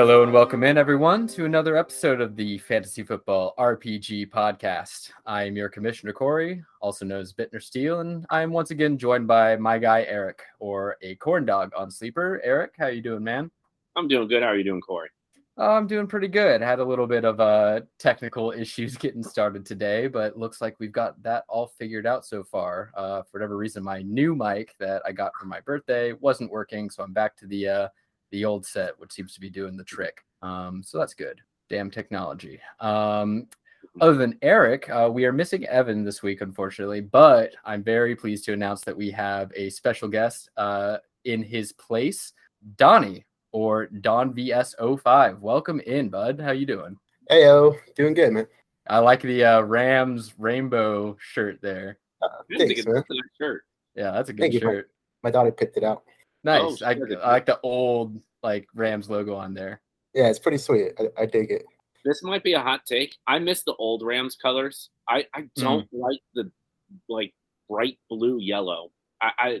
Hello and welcome in, everyone, to another episode of the Fantasy Football RPG podcast. I am your commissioner, Corey, also known as Bittner Steel, and I am once again joined by my guy, Eric, or a corn dog on Sleeper. Eric, how you doing, man? I'm doing good. How are you doing, Corey? I'm doing pretty good. Had a little bit of technical issues getting started today, but looks like we've got that all figured out so far. For whatever reason, my new mic that I got for my birthday wasn't working, so I'm back to the old set, which seems to be doing the trick. So that's good. Damn technology. Other than Eric, we are missing Evan this week, unfortunately, but I'm very pleased to announce that we have a special guest in his place, Donnie, or Don VS05. Welcome in, bud. How you doing? Heyo, doing good, man. I like the Rams rainbow shirt there. Thanks, man. Shirt. Yeah, that's a good shirt. My daughter picked it out. Nice. Oh, I like the old Rams logo on there. Yeah, it's pretty sweet. I dig it. This might be a hot take. I miss the old Rams colors. I don't like the bright blue yellow. I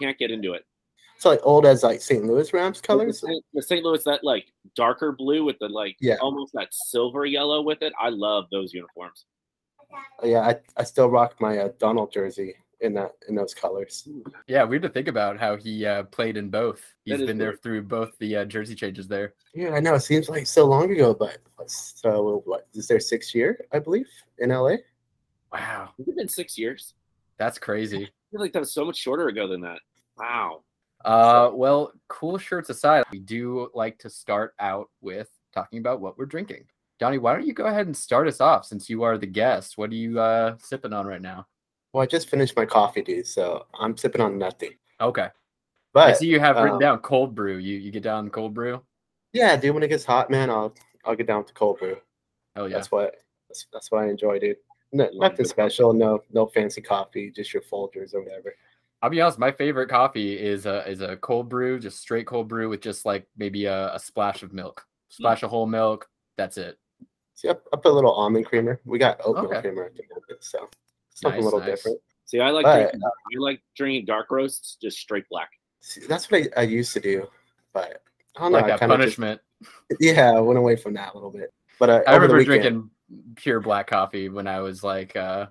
can't get into it. It's old as St. Louis Rams colors. The St. Louis, that darker blue with the almost that silver yellow with it. I love those uniforms. Yeah, I still rock my Donald jersey in those colors. Yeah, we have to think about how he played in both. He's been there through both the jersey changes there. Yeah, I know. It seems like so long ago, but so what? This is their 6th year, I believe, in LA. Wow. It's been 6 years. That's crazy. I feel like that was so much shorter ago than that. Wow. Well, cool shirts aside, we do like to start out with talking about what we're drinking. Donnie, why don't you go ahead and start us off since you are the guest? What are you sipping on right now? Well, I just finished my coffee, dude, so I'm sipping on nothing. Okay. But I see you have written down cold brew. You get down cold brew? Yeah, dude, when it gets hot, man, I'll get down to cold brew. Oh yeah. That's what I enjoy, dude. Nothing special, no fancy coffee, just your Folgers or whatever. I'll be honest, my favorite coffee is a cold brew, just straight cold brew with just maybe a splash of milk. Splash of whole milk, that's it. See, I put a little almond creamer. We got oat milk creamer at the moment, so something nice. Different. See, I like drinking dark roasts, just straight black. See, that's what I used to do, but I don't know. Like that punishment. I went away from that a little bit. But I remember drinking pure black coffee when I was going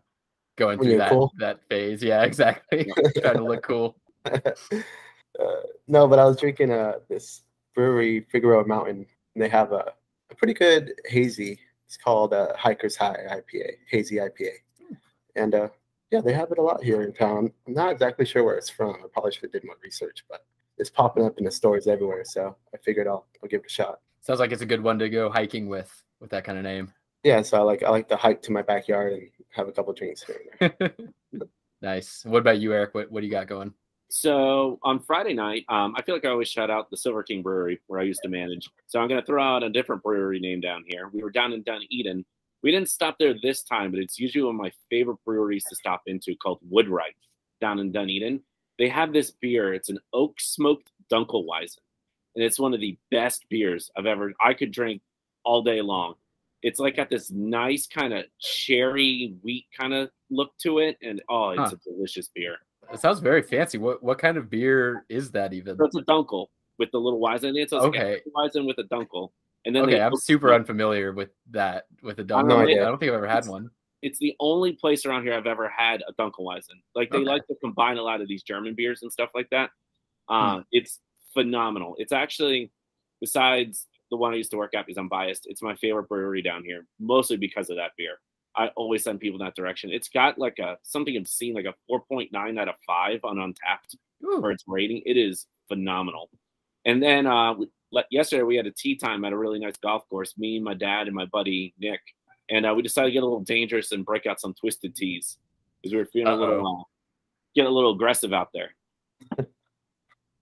through that phase. Yeah, exactly. Trying to look cool. No, but I was drinking this brewery, Figueroa Mountain, and they have a pretty good hazy. It's called Hiker's High IPA, hazy IPA. And they have it a lot here in town. I'm not exactly sure where it's from. I probably should have did more research, but it's popping up in the stores everywhere. So I figured I'll give it a shot. Sounds like it's a good one to go hiking with that kind of name. Yeah, so I like to hike to my backyard and have a couple drinks here and there. Nice. What about you, Eric? What do you got going? So on Friday night, I feel like I always shout out the Silver King Brewery where I used to manage. So I'm going to throw out a different brewery name down here. We were down in Dunedin. We didn't stop there this time, but it's usually one of my favorite breweries to stop into called Woodwright down in Dunedin. They have this beer. It's an oak smoked Dunkelweizen, and it's one of the best beers I could drink all day long. It's got this nice kind of cherry wheat kind of look to it, and it's a delicious beer. It sounds very fancy. What kind of beer is that even? So it's a Dunkel with the little Weizen. It's a Weizen with a Dunkel. And then I'm super unfamiliar with that, with a Dunkelweizen. I don't think I've ever had one. It's the only place around here I've ever had a Dunkelweizen. They like to combine a lot of these German beers and stuff like that. It's phenomenal. It's actually, besides the one I used to work at because I'm biased, it's my favorite brewery down here, mostly because of that beer. I always send people in that direction. It's got something obscene, a 4.9 out of 5 on Untappd for its rating. It is phenomenal. And then yesterday we had a tea time at a really nice golf course, me, my dad, and my buddy Nick, and we decided to get a little dangerous and break out some Twisted Teas because we were feeling get a little aggressive out there.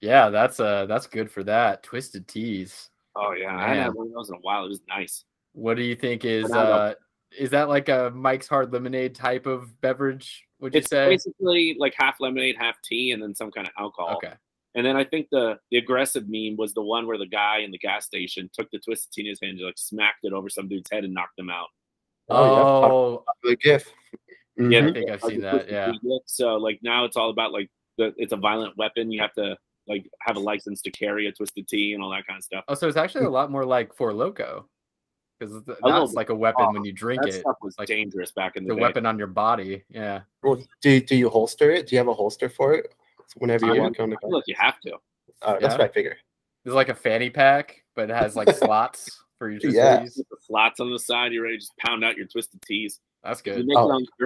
Yeah, that's good for that. Twisted Teas. Oh yeah, man. I haven't had one of those in a while. It was nice. What do you think is that a Mike's Hard Lemonade type of beverage? Would you say it's basically half lemonade, half tea, and then some kind of alcohol? Okay. And then I think the aggressive meme was the one where the guy in the gas station took the Twisted Tea in his hand and smacked it over some dude's head and knocked him out. Oh, the GIF. Mm-hmm. Yeah, I think I've seen that. Yeah. So now it's all about it's a violent weapon. You have to like have a license to carry a Twisted Tea and all that kind of stuff. Oh, so it's actually a lot more like Four Loko, because that's like a weapon when you drink that it. That stuff was like dangerous back in the day. It's a weapon on your body, yeah. Do you holster it? Do you have a holster for it? Whenever you walk on the field, you have to. That's my figure. It's like a fanny pack, but it has like slots for your Twisted Teas. With the slots on the side. You're ready to just pound out your Twisted Teas. That's good.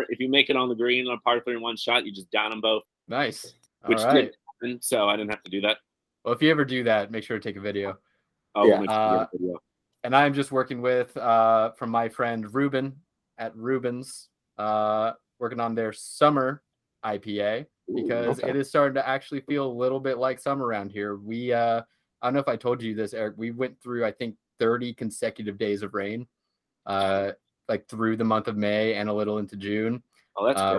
If you make it on the green on a par 3 in one shot, you just down them both. Nice. Which didn't happen, so I didn't have to do that. Well, if you ever do that, make sure to take a video. Oh, yeah. Video. And I'm just working with, from my friend Ruben at Ruben's, working on their summer IPA because it is starting to actually feel a little bit like summer around here. We, I don't know if I told you this, Eric, we went through, I think, 30 consecutive days of rain, like through the month of May and a little into June,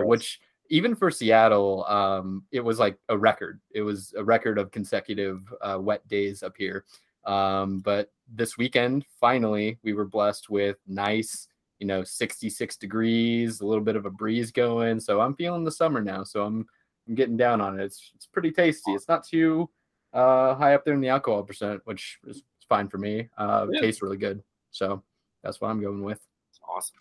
which even for Seattle, it was like a record. It was a record of consecutive wet days up here. But this weekend, finally, we were blessed with nice, 66 degrees, a little bit of a breeze going. So I'm feeling the summer now. So I'm getting down on it. It's pretty tasty. It's not too high up there in the alcohol percent, which is fine for me. It tastes really good. So that's what I'm going with. It's awesome.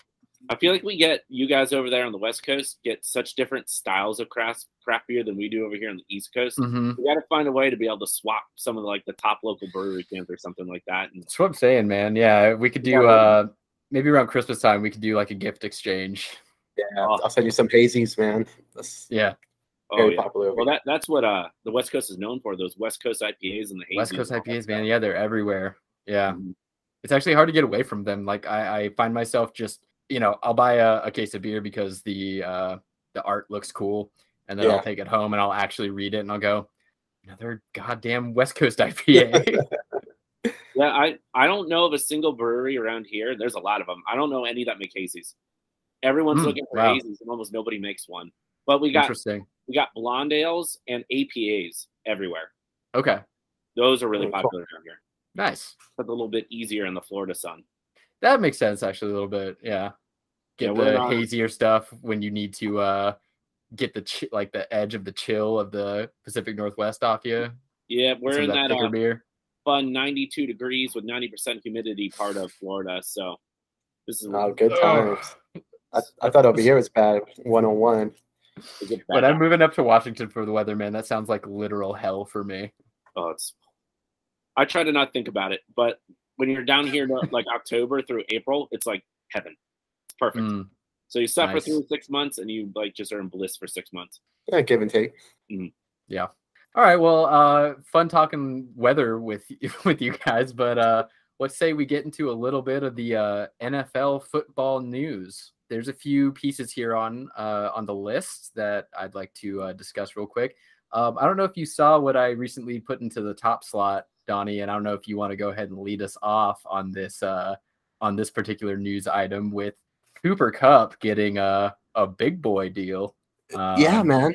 I feel like we get you guys over there on the West Coast get such different styles of craft beer than we do over here on the East Coast. Mm-hmm. We got to find a way to be able to swap some of the top local brewery cans or something like that. And that's what I'm saying, man. Yeah, we could do maybe around Christmas time we could do like a gift exchange. Yeah, I'll send you some hazies, man. Very popular. Well, that's what the West Coast is known for, those West Coast IPAs and the hazies. West Coast IPAs, man. Yeah, they're everywhere. Yeah, it's actually hard to get away from them. Like I find myself just. I'll buy a case of beer because the art looks cool, and then I'll take it home and I'll actually read it and I'll go, another goddamn West Coast IPA. Yeah, I don't know of a single brewery around here. There's a lot of them. I don't know any that make hazies. Everyone's looking for hazies, and almost nobody makes one. But we got blonde ales and APAs everywhere. Okay, those are really popular around here. Nice, but a little bit easier in the Florida sun. That makes sense, actually, a little bit. Yeah, the hazier stuff when you need to get the edge of the chill of the Pacific Northwest off you. Yeah, we're in that beer. Fun 92 degrees with 90% humidity part of Florida. So this is good times. I thought over here was bad. 101. But I'm moving up to Washington for the weather, man. That sounds like literal hell for me. Oh, I try to not think about it, but. When you're down here like October through April, it's like heaven. It's perfect. So you suffer through 6 months and you just are in bliss for 6 months. Yeah, give and take. Mm. Yeah. All right. Well, fun talking weather with you guys, but let's say we get into a little bit of the NFL football news. There's a few pieces here on the list that I'd like to discuss real quick. I don't know if you saw what I recently put into the top slot, Donnie, and I don't know if you want to go ahead and lead us off on this particular news item with Cooper Kupp getting a big boy deal. Yeah, man.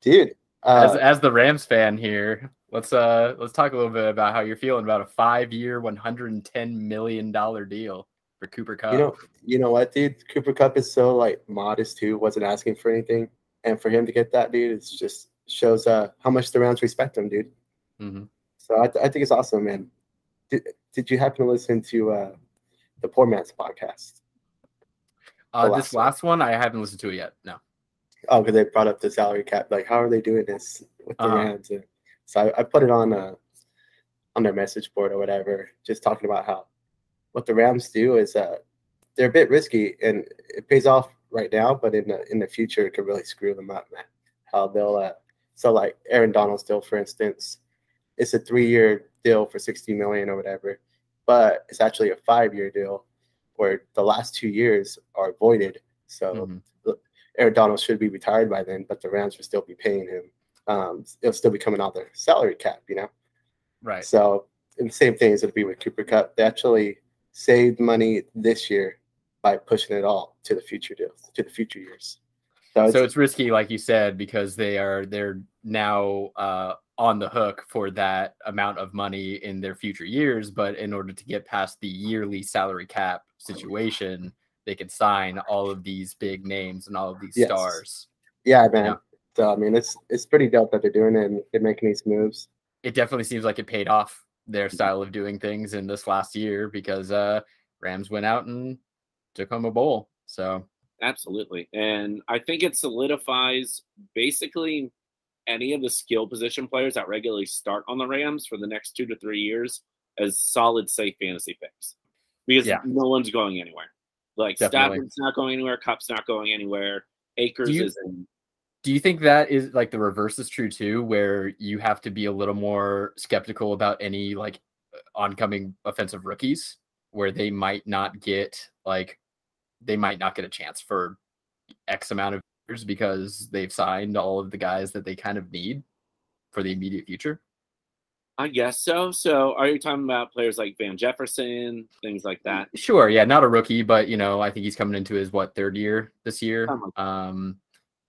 Dude. As the Rams fan here, let's talk a little bit about how you're feeling about a 5-year, $110 million deal for Cooper Kupp. You know what, dude? Cooper Kupp is so modest too, wasn't asking for anything. And for him to get that, dude, it just shows how much the Rams respect him, dude. Mm-hmm. So I think it's awesome, man. Did you happen to listen to the Poor Man's podcast? This last one, I haven't listened to it yet. No. Oh, because they brought up the salary cap. How are they doing this with the Rams? So I put it on their message board or whatever, just talking about how what the Rams do is they're a bit risky and it pays off right now, but in the future it could really screw them up, man. How they'll like Aaron Donald's deal, for instance. It's a 3-year deal for $60 million or whatever, but it's actually a 5-year deal where the last 2 years are voided. So Aaron Donald should be retired by then, but the Rams will still be paying him. It'll still be coming out of their salary cap, Right. So and the same thing is going to be with Cooper Kupp. They actually saved money this year by pushing it all to the future deals, to the future years. So it's risky, like you said, because they're now on the hook for that amount of money in their future years. But in order to get past the yearly salary cap situation, they can sign all of these big names and all of these stars. Yeah, man. Yeah. So I mean, it's pretty dope that they're doing it and they're making these moves. it definitely seems like it paid off their style of doing things in this last year, because Rams went out and took home a bowl. So absolutely. And I think it solidifies basically any of the skill position players that regularly start on the Rams for the next 2 to 3 years as solid, safe fantasy picks, because no one's going anywhere. Like, Stafford's not going anywhere. Kupp's not going anywhere. Akers isn't. Do you think that is, like, the reverse is true too, where you have to be a little more skeptical about any, like, oncoming offensive rookies, where they might not get, like, they might not get a chance for X amount of years because they've signed all of the guys that they kind of need for the immediate future? I guess so. So are you talking about players like Van Jefferson, things like that? Sure. Yeah. Not a rookie, but, you know, I think he's coming into his, third year this year.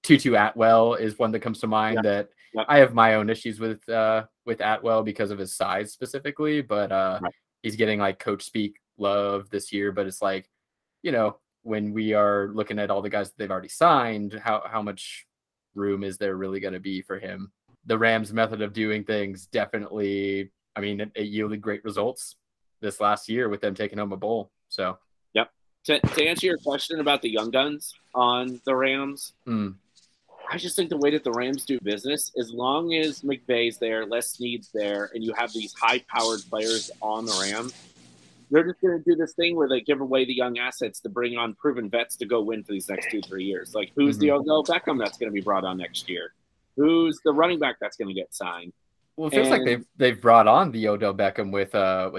Tutu Atwell is one that comes to mind that I have my own issues with Atwell because of his size specifically, but he's getting, like, coach speak love this year. But it's like, you know, when we are looking at all the guys that they've already signed, how much room is there really going to be for him? The Rams' method of doing things definitely, I mean, it yielded great results this last year with them taking home a bowl. So, to answer your question about the young guns on the Rams, I just think the way that the Rams do business, as long as McVay's there, Les Snead's there, and you have these high-powered players on the Rams, they're just going to do this thing where they give away the young assets to bring on proven vets to go win for these next 2-3 years. Like, who's the Odell Beckham that's going to be brought on next year? Who's the running back that's going to get signed? Well, it feels like they've brought on the Odell Beckham with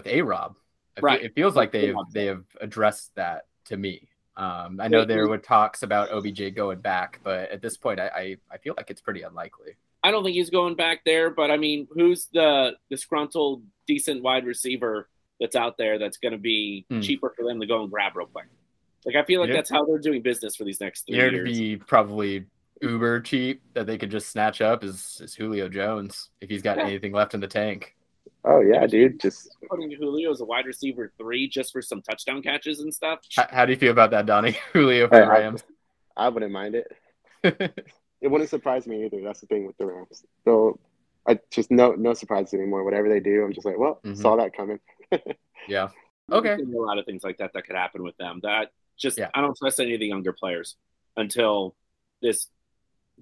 A-Rob. Right. It feels like they have addressed that to me. I know there were talks about OBJ going back, but at this point, I feel like it's pretty unlikely. I don't think he's going back there, but, I mean, who's the disgruntled, decent wide receiver that's out there that's going to be cheaper for them to go and grab real quick? Like, I feel like that's how they're doing business for these next 3 years. It'd be probably uber cheap that they could just snatch up is Julio Jones, if he's got anything left in the tank. Oh yeah, dude. Just putting Julio as a wide receiver 3 just for some touchdown catches and stuff. How do you feel about that, Donnie? Julio for the Rams. I wouldn't mind it. It wouldn't surprise me either. That's the thing with the Rams. So I just no surprises anymore. Whatever they do, I'm just like, well, saw that coming. Yeah. Okay. A lot of things like that could happen with them. I don't trust any of the younger players until this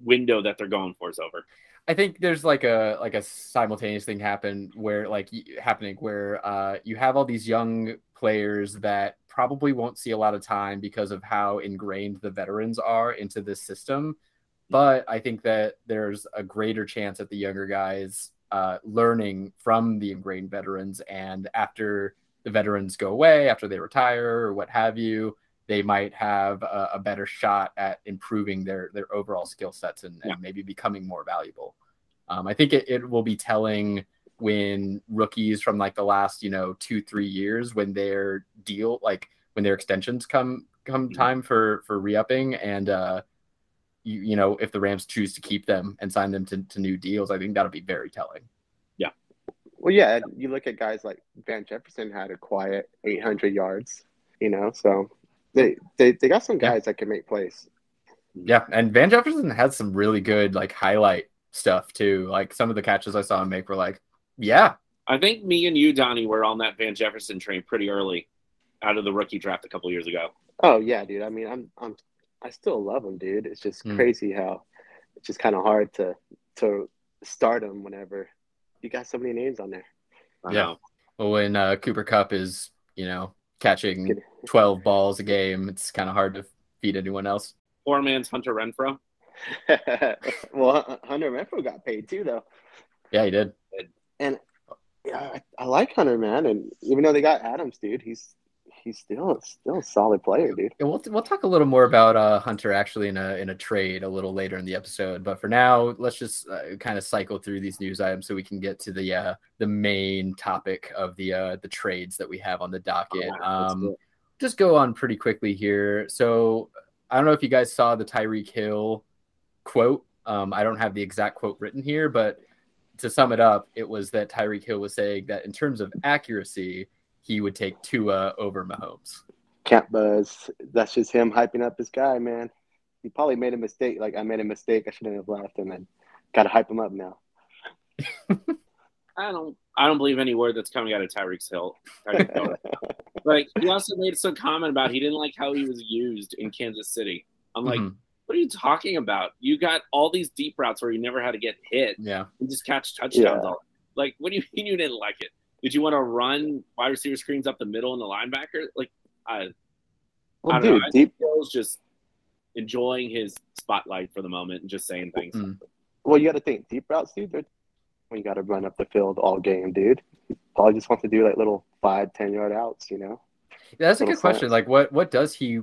window that they're going for is over. I think there's like a simultaneous thing happening where you have all these young players that probably won't see a lot of time because of how ingrained the veterans are into this system. But I think that there's a greater chance that the younger guys learning from the ingrained veterans, and after the veterans go away, after they retire or what have you, they might have a better shot at improving their overall skill sets and maybe becoming more valuable. I think it will be telling when rookies from, like, the last, 2-3 years, when their deal, like, when their extensions come time for re-upping, and if the Rams choose to keep them and sign them to new deals, I think that'll be very telling. Yeah. Well, yeah, you look at guys like Van Jefferson had a quiet 800 yards, so. They got some guys that can make plays. Yeah, and Van Jefferson had some really good, like, highlight stuff too. Like, some of the catches I saw him make were like, I think me and you, Donnie, were on that Van Jefferson train pretty early out of the rookie draft a couple years ago. Oh yeah, dude. I mean, I still love him, dude. It's just crazy how it's just kind of hard to start him whenever you got so many names on there. Yeah. Well, when Cooper Kupp is, catching 12 balls a game, it's kind of hard to feed anyone else. Poor man's Hunter Renfrow. Well, Hunter Renfrow got paid too, though. Yeah, he did. And I like Hunter, man. And even though they got Adams, dude, he's still a solid player, dude. And we'll talk a little more about Hunter actually in a trade a little later in the episode. But for now, let's just kind of cycle through these news items so we can get to the main topic of the trades that we have on the docket. Just go on pretty quickly here. So I don't know if you guys saw the Tyreek Hill quote. I don't have the exact quote written here, but to sum it up, it was that Tyreek Hill was saying that in terms of accuracy, he would take Tua over Mahomes. Can't buzz. That's just him hyping up his guy, man. He probably made a mistake. Like, I made a mistake. I shouldn't have left, and then got to hype him up now. I don't believe any word that's coming out of Tyreek Hill. Like, he also made some comment about he didn't like how he was used in Kansas City. I'm like, what are you talking about? You got all these deep routes where you never had to get hit. Yeah, you just catch touchdowns. Yeah. Like, what do you mean you didn't like it? Did you want to run wide receiver screens up the middle and the linebacker? Like, I don't know. I think Hill's just enjoying his spotlight for the moment and just saying things. Well, you got to think deep routes, dude. You got to run up the field all game, dude. Probably just wants to do like little 5-10 yard outs, you know. Yeah, that's little a good science question. Like, what does he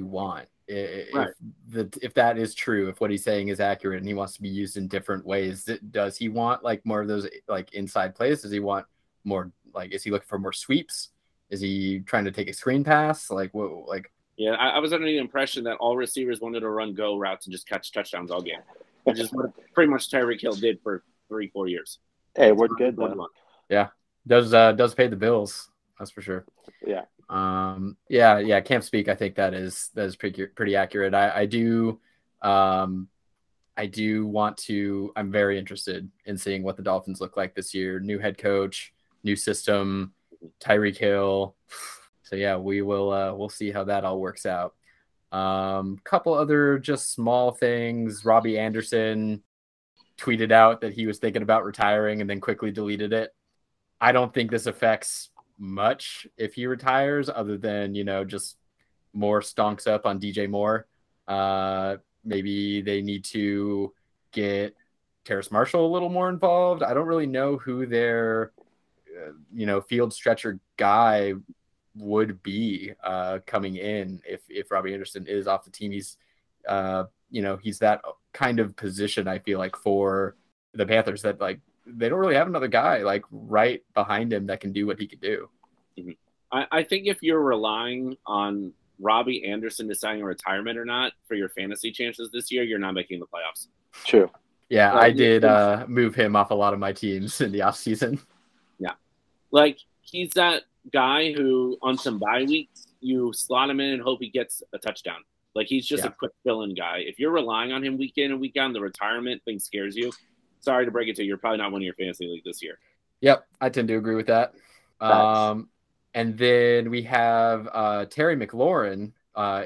want? If that is true, if what he's saying is accurate, and he wants to be used in different ways, does he want like more of those like inside plays? Does he want more like? Is he looking for more sweeps? Is he trying to take a screen pass? Like what? Like yeah, I was under the impression that all receivers wanted to run go routes and just catch touchdowns all game, which is what pretty much Tyreek Hill did for 3-4 years. Hey, we're good though. Yeah, does pay the bills, that's for sure. Yeah. Camp speak, I think that is pretty accurate. I'm very interested in seeing what the Dolphins look like this year. New head coach, new system, Tyreek Hill. So yeah, we will we'll see how that all works out. Couple other just small things. Robbie Anderson tweeted out that he was thinking about retiring and then quickly deleted it. I don't think this affects much if he retires, other than, you know, just more stonks up on DJ Moore. Maybe they need to get Terrace Marshall a little more involved. I don't really know who their, field stretcher guy would be coming in if Robbie Anderson is off the team. He's, he's that kind of position, I feel like, for the Panthers that, like, they don't really have another guy, like, right behind him that can do what he can do. Mm-hmm. I think if you're relying on Robbie Anderson deciding retirement or not for your fantasy chances this year, you're not making the playoffs. True. Yeah, I did move him off a lot of my teams in the offseason. Yeah. Like, he's that guy who, on some bye weeks, you slot him in and hope he gets a touchdown. Like, he's just a quick fill-in guy. If you're relying on him week in and week out, the retirement thing scares you. Sorry to break it to you, you're probably not winning your fantasy league this year. Yep, I tend to agree with that. And then we have Terry McLaurin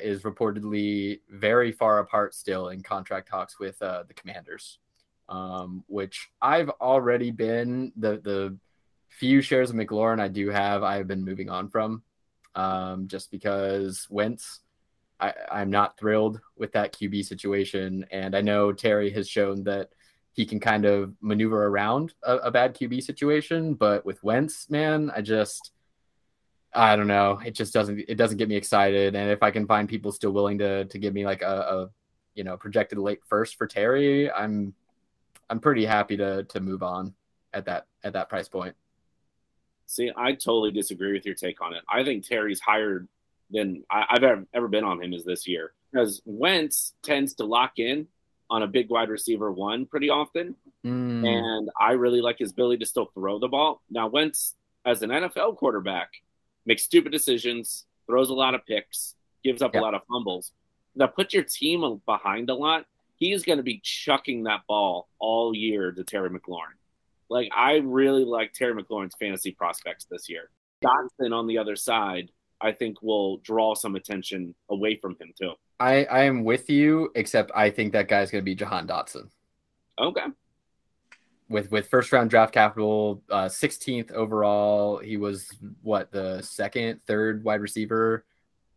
is reportedly very far apart still in contract talks with the Commanders, which I've already been the few shares of McLaurin I do have, I've been moving on from just because Wentz. I'm not thrilled with that QB situation. And I know Terry has shown that he can kind of maneuver around a bad QB situation, but with Wentz, man, I don't know. It just doesn't get me excited. And if I can find people still willing to give me like a projected late first for Terry, I'm pretty happy to move on at that price point. See, I totally disagree with your take on it. I think Terry's higher than I've ever been on him is this year, because Wentz tends to lock in on a big wide receiver one pretty often. And I really like his ability to still throw the ball. Now Wentz as an NFL quarterback makes stupid decisions, throws a lot of picks, gives up a lot of fumbles. Now put your team behind a lot. He's going to be chucking that ball all year to Terry McLaurin. Like, I really like Terry McLaurin's fantasy prospects this year. Dotson on the other side, I think, will draw some attention away from him too. I am with you, except I think that guy's going to be Jahan Dotson. Okay. With first round draft capital, 16th overall, he was the third wide receiver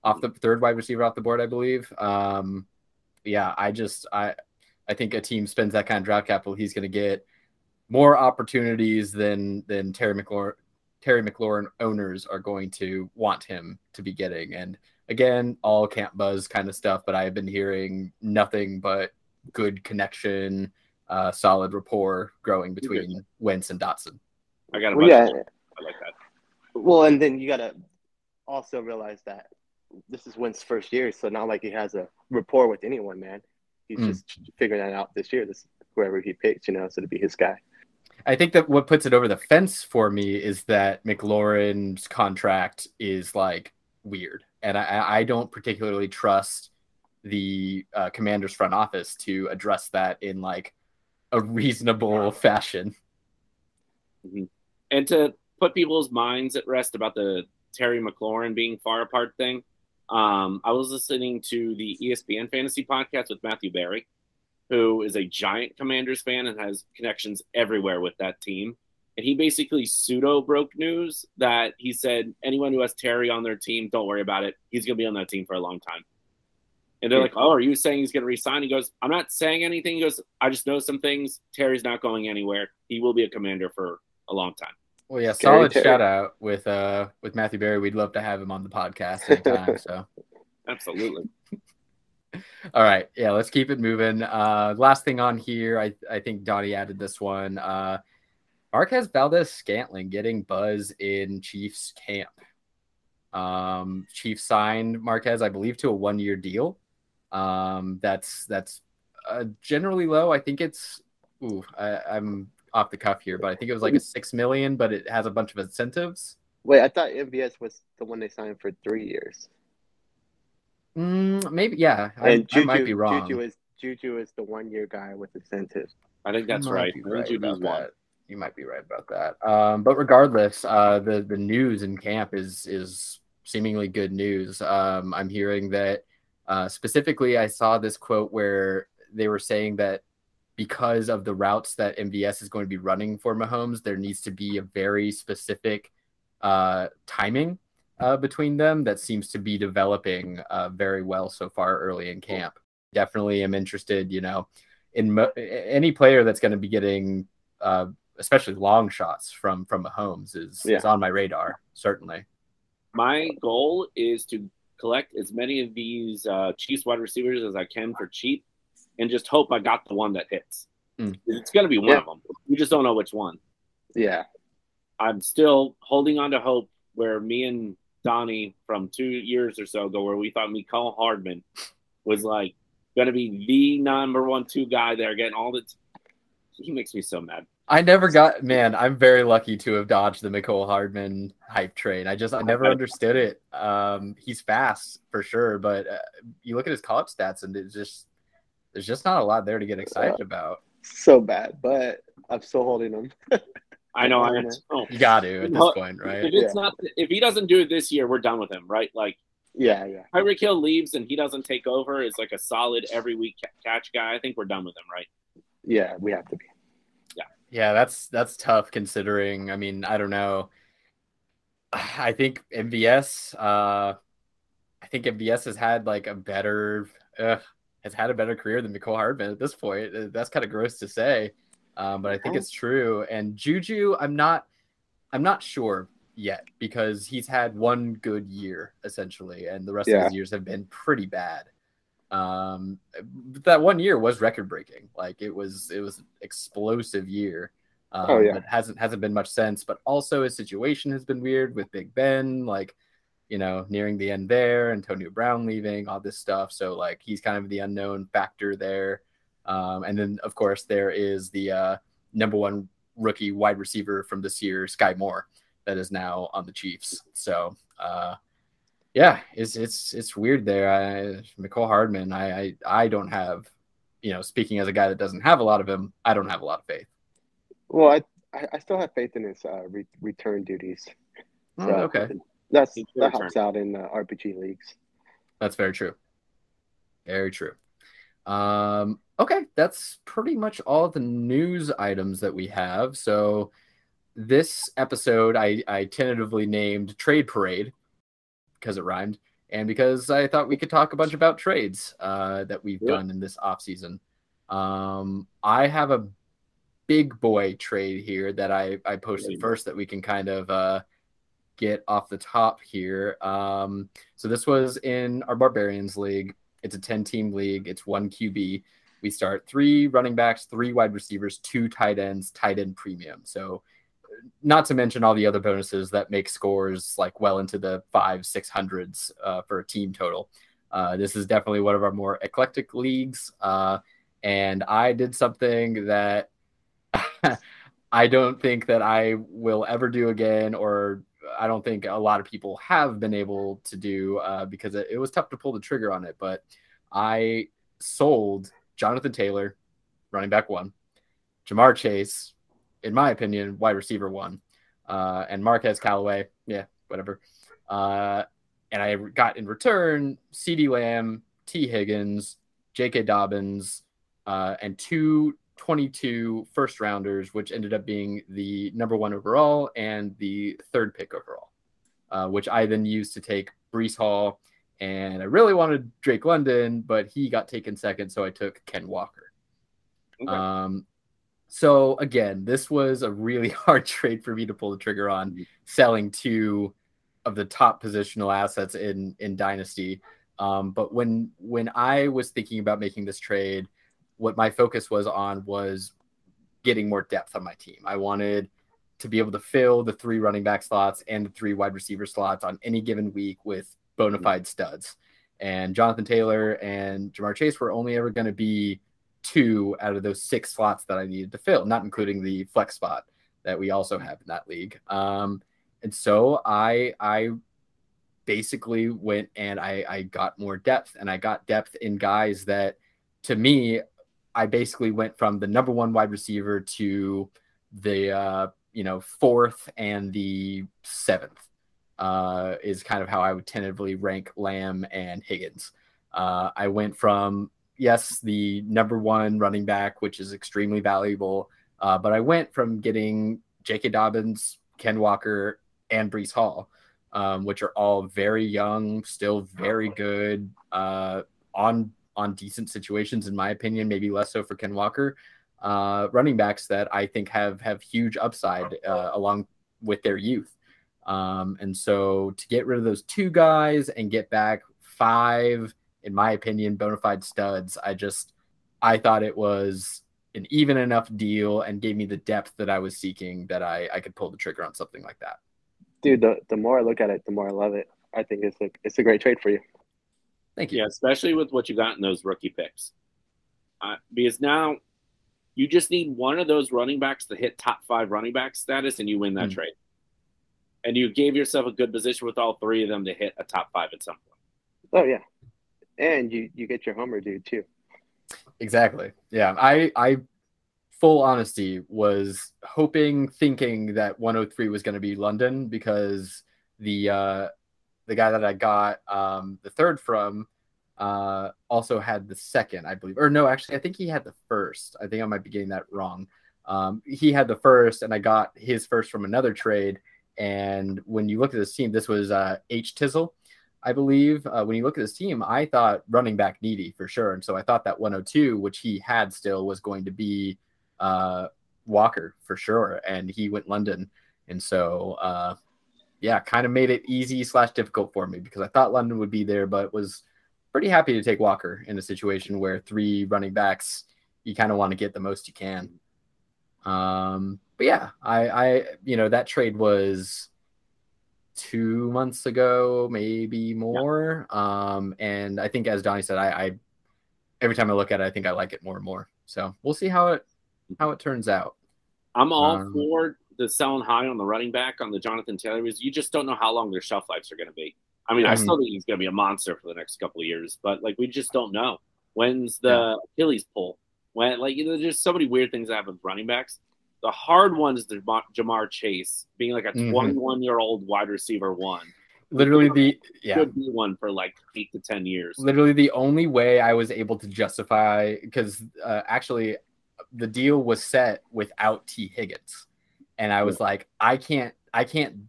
off the board, I believe. I think a team spends that kind of draft capital, he's going to get more opportunities than Terry McLaurin owners are going to want him to be getting. And again, all camp buzz kind of stuff, but I've been hearing nothing but good connection, solid rapport growing between Wentz and Dotson. I got I like that. Well, and then you got to also realize that this is Wentz's first year, so not like he has a rapport with anyone, man. He's just figuring that out this year. This whoever he picks, so to be his guy. I think that what puts it over the fence for me is that McLaurin's contract is like weird. And I don't particularly trust the Commanders front office to address that in like a reasonable fashion. Mm-hmm. And to put people's minds at rest about the Terry McLaurin being far apart thing, I was listening to the ESPN Fantasy Podcast with Matthew Berry, who is a giant Commanders fan and has connections everywhere with that team. And he basically pseudo broke news that he said, anyone who has Terry on their team, don't worry about it. He's going to be on that team for a long time. And they're like, oh, are you saying he's going to resign? He goes, I'm not saying anything. He goes, I just know some things. Terry's not going anywhere. He will be a Commander for a long time. Well, yeah, solid shout out with Matthew Berry. We'd love to have him on the podcast anytime. So, absolutely. All right, yeah, let's keep it moving. Last thing on here, I think Donnie added this one. Marquez Valdez-Scantling getting buzz in Chiefs camp. Chiefs signed Marquez, I believe, to a one-year deal. That's generally low. I think it's I'm off the cuff here, but I think it was like a $6 million, but it has a bunch of incentives. Wait, I thought MVS was the one they signed for 3 years. Maybe, yeah. I might be wrong. Juju is the one-year guy with incentives. I think that's right. You might be right about that. But regardless, the news in camp is seemingly good news. I'm hearing that specifically, I saw this quote where they were saying that because of the routes that MVS is going to be running for Mahomes, there needs to be a very specific timing between them that seems to be developing very well so far early in camp. Definitely am interested, in any player that's going to be getting especially long shots from Mahomes is on my radar, certainly. My goal is to collect as many of these Chiefs wide receivers as I can for cheap and just hope I got the one that hits. Mm. It's going to be one of them. We just don't know which one. Yeah. I'm still holding on to hope where me and Donnie from 2 years or so ago, where we thought Mecole Hardman was like going to be the number 1-2 guy there getting all the he makes me so mad. I'm very lucky to have dodged the Mecole Hardman hype train. I never understood it. He's fast for sure, but you look at his college stats and there's just not a lot there to get excited about. So bad, but I'm still holding him. I know. You got to at this point, right? If it's not, if he doesn't do it this year, we're done with him, right? Like, yeah. Tyreek Hill leaves and he doesn't take over as like a solid every week catch guy. I think we're done with him, right? Yeah, we have to be. Yeah, that's tough considering. I mean, I don't know. I think MVS. I think MVS has had like a better career than Mecole Hardman at this point. That's kind of gross to say, but I think it's true. And Juju, I'm not sure yet because he's had one good year essentially, and the rest of his years have been pretty bad. But that 1 year was record breaking. Like it was an explosive year. But hasn't been much since, but also his situation has been weird with Big Ben, like, nearing the end there, Antonio Brown leaving, all this stuff. So like, he's kind of the unknown factor there. And then of course there is the, number one rookie wide receiver from this year, Sky Moore, that is now on the Chiefs. So, yeah, it's weird there. Mecole Hardman, I don't have, speaking as a guy that doesn't have a lot of him, I don't have a lot of faith. Well, I still have faith in his return duties. So okay. That helps out in RPG leagues. That's very true. Very true. Okay, that's pretty much all the news items that we have. So this episode I tentatively named Trade Parade, because it rhymed, and because I thought we could talk a bunch about trades that we've done in this offseason. I have a big boy trade here that I posted first that we can kind of get off the top here. So this was in our Barbarians League. It's a 10-team league. It's one QB. We start 3 running backs, 3 wide receivers, 2 tight ends, tight end premium. So not to mention all the other bonuses that make scores like well into the 500s, 600s for a team total. This is definitely one of our more eclectic leagues. And I did something that I don't think that I will ever do again, or I don't think a lot of people have been able to do because it was tough to pull the trigger on it. But I sold Jonathan Taylor, running back 1, Jamar Chase, in my opinion, wide receiver one. And Marquez Callaway, yeah, whatever. And I got in return CeeDee Lamb, T. Higgins, J.K. Dobbins, and 2 22 first rounders, which ended up being the #1 overall and the 3rd pick overall, which I then used to take Breece Hall. And I really wanted Drake London, but he got taken 2nd. So I took Ken Walker. Okay. So again, this was a really hard trade for me to pull the trigger on, selling 2 of the top positional assets in Dynasty. But when I was thinking about making this trade, what my focus was on was getting more depth on my team. I wanted to be able to fill the 3 running back slots and the 3 wide receiver slots on any given week with bona fide studs. And Jonathan Taylor and Jamar Chase were only ever going to be 2 out of those 6 slots that I needed to fill, not including the flex spot that we also have in that league. And so I basically went and I got more depth, and I got depth in guys that, to me, I basically went from the #1 wide receiver to the 4th and the 7th is kind of how I would tentatively rank Lamb and Higgins. I went from, yes, the #1 running back, which is extremely valuable, but I went from getting J.K. Dobbins, Ken Walker, and Breece Hall, which are all very young, still very good, on decent situations, in my opinion, maybe less so for Ken Walker, running backs that I think have huge upside along with their youth. And so to get rid of those 2 guys and get back 5, in my opinion, bona fide studs, I thought it was an even enough deal and gave me the depth that I was seeking that I could pull the trigger on something like that. Dude, the more I look at it, the more I love it. I think it's a great trade for you. Thank you. Yeah, especially with what you got in those rookie picks. Because now you just need one of those running backs to hit top 5 running back status, and you win that trade. And you gave yourself a good position with all 3 of them to hit a top 5 at some point. Oh, yeah. And you get your homer dude, too. Exactly. Yeah. I full honesty, was thinking that 103 was going to be London, because the guy that I got the 3rd from also had the 2nd, I believe. Or no, actually, I think he had the 1st. I think I might be getting that wrong. He had the 1st, and I got his 1st from another trade. And when you look at this team, this was H. Tizzle, I believe. When you look at this team, I thought running back needy for sure. And so I thought that 102, which he had still, was going to be Walker for sure. And he went London. And so... yeah, kind of made it easy / difficult for me, because I thought London would be there, but was pretty happy to take Walker in a situation where 3 running backs, you kind of want to get the most you can. But yeah, I that trade was 2 months ago, maybe more. Yeah. And I think, as Donnie said, I every time I look at it, I think I like it more and more. So we'll see how it turns out. I'm all for the selling high on the running back, on the Jonathan Taylor, is you just don't know how long their shelf lives are going to be. I mean, I still think he's going to be a monster for the next couple of years, but like, we just don't know when's the Achilles pull. When, like, there's so many weird things that happen with running backs. The hard one is the Jamar Chase being like a 21-year-old wide receiver one. Literally could be one for like 8 to 10 years. Literally the only way I was able to justify, because actually the deal was set without T. Higgins. And I was like, I can't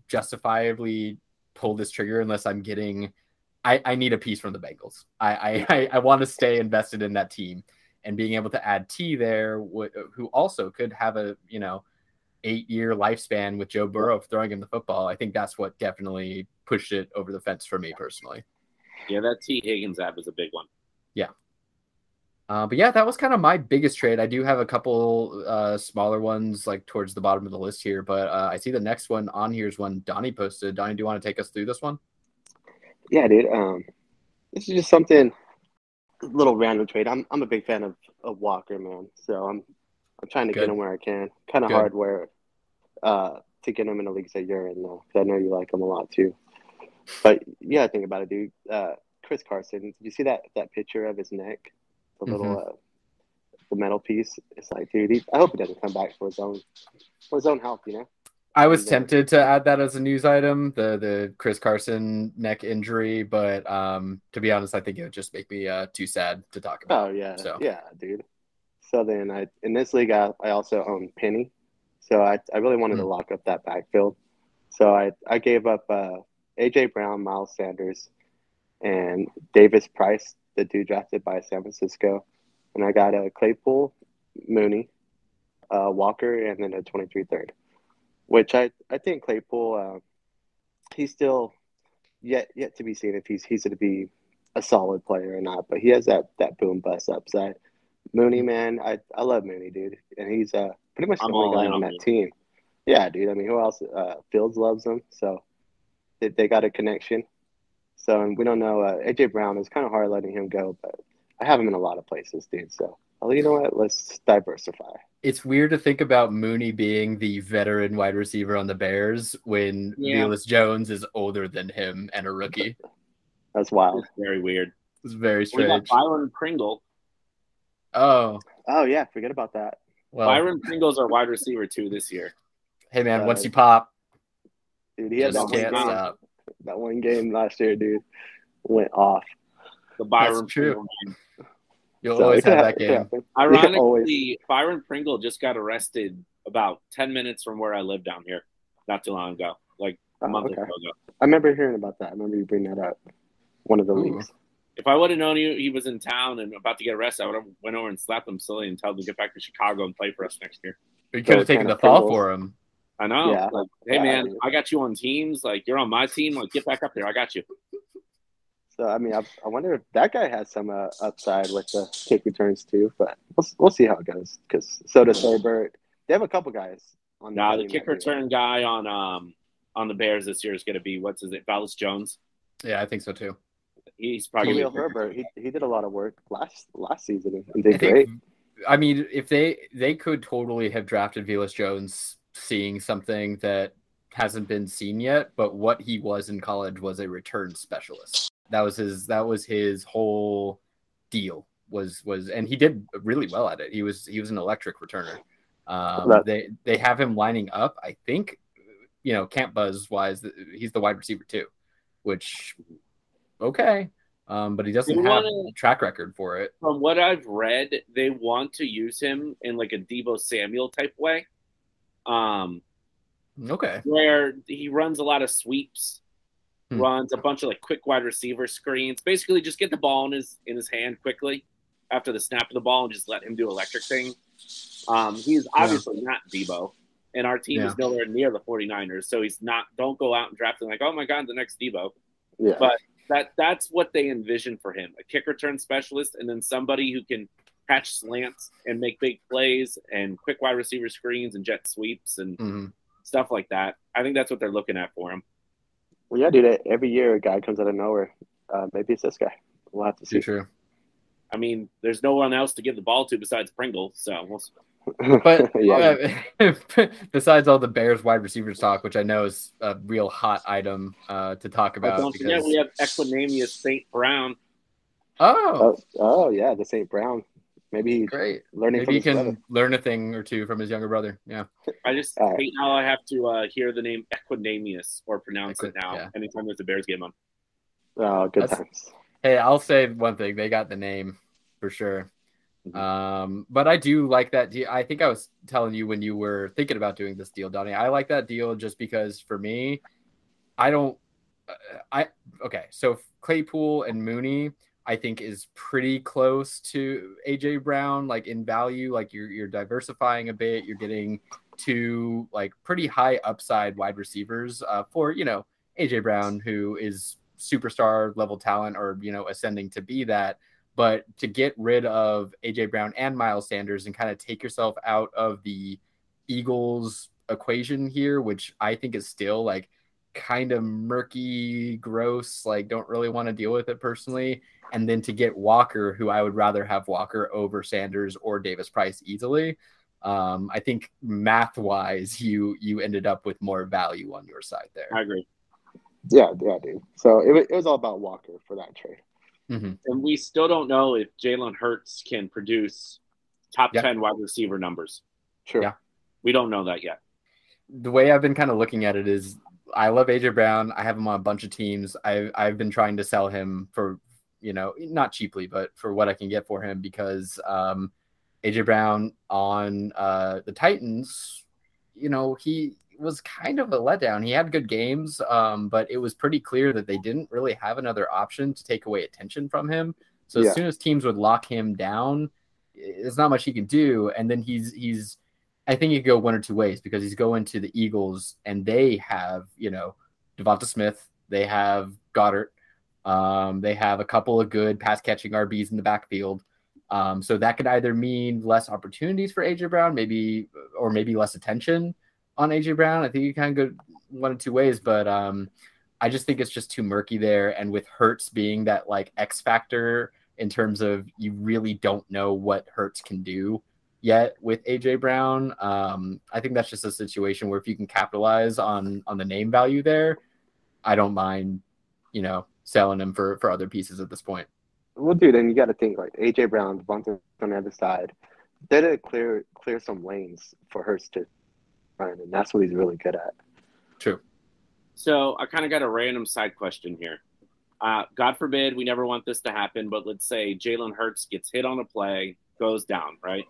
justifiably pull this trigger unless I'm getting, I need a piece from the Bengals. I want to stay invested in that team, and being able to add T there, who also could have a 8-year lifespan with Joe Burrow throwing him the football. I think that's what definitely pushed it over the fence for me personally. Yeah, that T. Higgins ad was a big one. Yeah. But yeah, that was kind of my biggest trade. I do have a couple smaller ones like towards the bottom of the list here, but I see the next one on here is one Donnie posted. Donnie, do you want to take us through this one? Yeah, dude. This is just something, a little random trade. I'm a big fan of Walker, man. So I'm trying to get him where I can. Kind of hard where to get him in the leagues that you're in now, because I know you like him a lot too. But yeah, think about it, dude. Chris Carson. Did you see that picture of his neck? A little supplemental piece. It's like, dude, I hope he doesn't come back for his own health, you know? I was tempted to add that as a news item, the Chris Carson neck injury, but to be honest, I think it would just make me too sad to talk about. Oh, yeah. So. Yeah, dude. So then in this league, I also own Penny. So I really wanted to lock up that backfield. So I gave up A.J. Brown, Miles Sanders, and Davis Price, the dude drafted by San Francisco. And I got a Claypool, Mooney, Walker, and then a 23 third. Which I think Claypool, he's still yet to be seen if he's going to be a solid player or not. But he has that boom bust upside. Mooney, man, I love Mooney, dude, and he's pretty much the only guy on that team. Yeah, dude. I mean, who else? Fields loves him, so they got a connection. So and we don't know AJ Brown. It's kind of hard letting him go, but I have him in a lot of places, dude. So. Oh, you know what? Let's diversify. It's weird to think about Mooney being the veteran wide receiver on the Bears when Velus Jones is older than him and a rookie. That's wild. It's very weird. It's very strange. We got Byron Pringle. Oh, yeah. Forget about that. Well, Byron Pringle's our wide receiver, too, this year. Hey, man, once you pop, dude, he had that one game last year, dude, went off. The Byron Pringle game. You'll always have that game. Ironically, Byron Pringle just got arrested about 10 minutes from where I live down here not too long ago, like a month ago. I remember hearing about that. I remember you bringing that up, one of the leagues. If I would have known he was in town and about to get arrested, I would have went over and slapped him silly and told him to get back to Chicago and play for us next year. You could have taken the fall for him. I know. Yeah. Like, hey, man, I got you on teams. Like, you're on my team. Like, get back up there. I got you. So, I mean, I wonder if that guy has some upside with the kick returns, too. But we'll see how it goes because so does Herbert. They have a couple guys. The kick return guy on the Bears this year is going to be, what's his name, Velus Jones? Yeah, I think so, too. He's probably going to be Herbert. He did a lot of work last season and did great. I mean, if they could totally have drafted Velus Jones seeing something that hasn't been seen yet, but what he was in college was a return specialist. That was his whole deal was, and he did really well at it. He was an electric returner. They have him lining up. I think, you know, camp buzz wise, he's the wide receiver too, which, okay. But he doesn't have a track record for it. From what I've read, they want to use him in like a Deebo Samuel type way. Okay. Where he runs a lot of sweeps. Runs a bunch of like quick wide receiver screens. Basically, just get the ball in his hand quickly after the snap of the ball and just let him do electric thing. He's obviously not Deebo, and our team is nowhere near the 49ers, so he's not. Don't go out and draft him like, oh my God, the next Deebo. Yeah. But that's what they envision for him: a kick return specialist, and then somebody who can catch slants and make big plays and quick wide receiver screens and jet sweeps and stuff like that. I think that's what they're looking at for him. Well, yeah, dude, every year a guy comes out of nowhere. Maybe it's this guy. We'll have to see. True. I mean, there's no one else to give the ball to besides Pringle, so we'll see. But besides all the Bears wide receivers talk, which I know is a real hot item to talk about. Don't forget we have Equanimeous St. Brown. Oh, yeah, the St. Brown. Maybe he's learning. Maybe he can learn a thing or two from his younger brother. Yeah. I just hate how I have to hear the name Equanimeous or pronounce it now anytime there's a Bears game on. Oh, good times. Hey, I'll say one thing. They got the name for sure. But I do like that deal. I think I was telling you when you were thinking about doing this deal, Donnie, I like that deal just because for me, so Claypool and Mooney – I think is pretty close to AJ Brown, like in value, like you're diversifying a bit. You're getting two like pretty high upside wide receivers for, you know, AJ Brown, who is superstar level talent or, you know, ascending to be that, but to get rid of AJ Brown and Miles Sanders and kind of take yourself out of the Eagles equation here, which I think is still like kind of murky, gross, like don't really want to deal with it personally. And then to get Walker, who I would rather have Walker over Sanders or Davis Price easily. I think math-wise, you ended up with more value on your side there. I agree. Yeah, dude. So it was all about Walker for that trade. And we still don't know if Jalen Hurts can produce top 10 wide receiver numbers. Sure. Yeah. We don't know that yet. The way I've been kind of looking at it is I love A.J. Brown. I have him on a bunch of teams. I've been trying to sell him for, you know, not cheaply, but for what I can get for him because A.J. Brown on the Titans, you know, he was kind of a letdown. He had good games, but it was pretty clear that they didn't really have another option to take away attention from him. So as soon as teams would lock him down, there's not much he can do. And then he's I think he could go one or two ways because he's going to the Eagles and they have, you know, Devonta Smith, they have Goddard, they have a couple of good pass catching RBs in the backfield. So that could either mean less opportunities for A.J. Brown, maybe less attention on A.J. Brown. I think you kind of go one or two ways, but I just think it's just too murky there. And with Hurts being that like X factor in terms of you really don't know what Hurts can do yet with A.J. Brown, I think that's just a situation where if you can capitalize on the name value there, I don't mind, you know, selling him for other pieces at this point. Well, dude, and you got to think, like, A.J. Brown, Devonta on the other side, they did clear some lanes for Hurts to run, and that's what he's really good at. True. So I kind of got a random side question here. God forbid, we never want this to happen, but let's say Jalen Hurts gets hit on a play, goes down, right?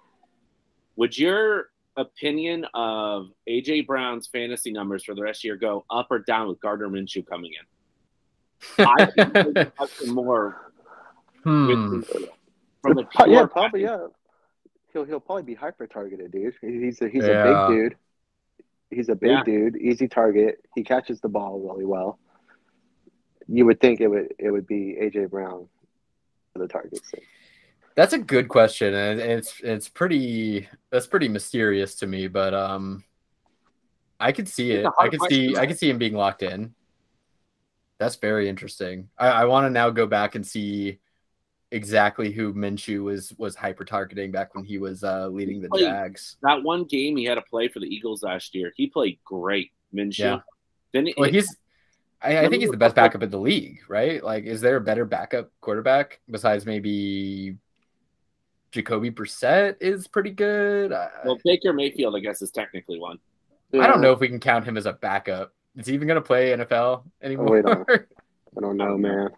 Would your opinion of A.J. Brown's fantasy numbers for the rest of the year go up or down with Gardner Minshew coming in? I think it would more. From probably. Yeah. He'll probably be hyper targeted, dude. He's a big dude. He's a big dude. Easy target. He catches the ball really well. You would think it would be AJ Brown for the target. So. That's a good question, and it's pretty mysterious to me. But I could see it. I could see him being locked in. That's very interesting. I want to now go back and see exactly who Minshew was hyper targeting back when he was leading the Jags. That one game he had to play for the Eagles last year. He played great, Minshew. Yeah. I think he's the best backup in the league, right? Like, is there a better backup quarterback besides maybe Jacoby Brissett is pretty good? Well, Baker Mayfield, I guess, is technically one. Yeah. I don't know if we can count him as a backup. Is he even going to play NFL anymore? Oh, I don't know, man.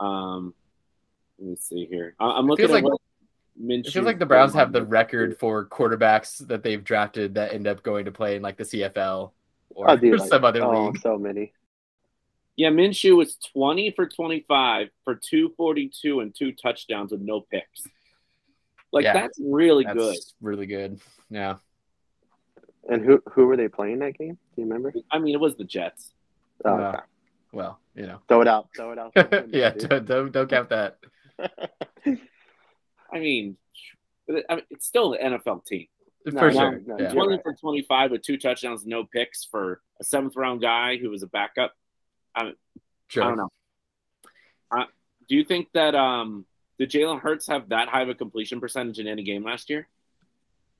Let me see here. I'm looking at what Minshew. It feels like the Browns have the record for quarterbacks that they've drafted that end up going to play in like the CFL or some other league. So many. Yeah, Minshew was 20 for 25 for 242 and 2 touchdowns with no picks. Like, that's good. That's really good. Yeah. And who were they playing that game? Do you remember? I mean, it was the Jets. Oh, okay. Well, you know. Throw it out. Yeah, don't count that. I mean, it's still an NFL team. For sure. No, 20 for 25 with 2 touchdowns, no picks for a 7th-round guy who was a backup. I don't know. Do you think that did Jalen Hurts have that high of a completion percentage in any game last year?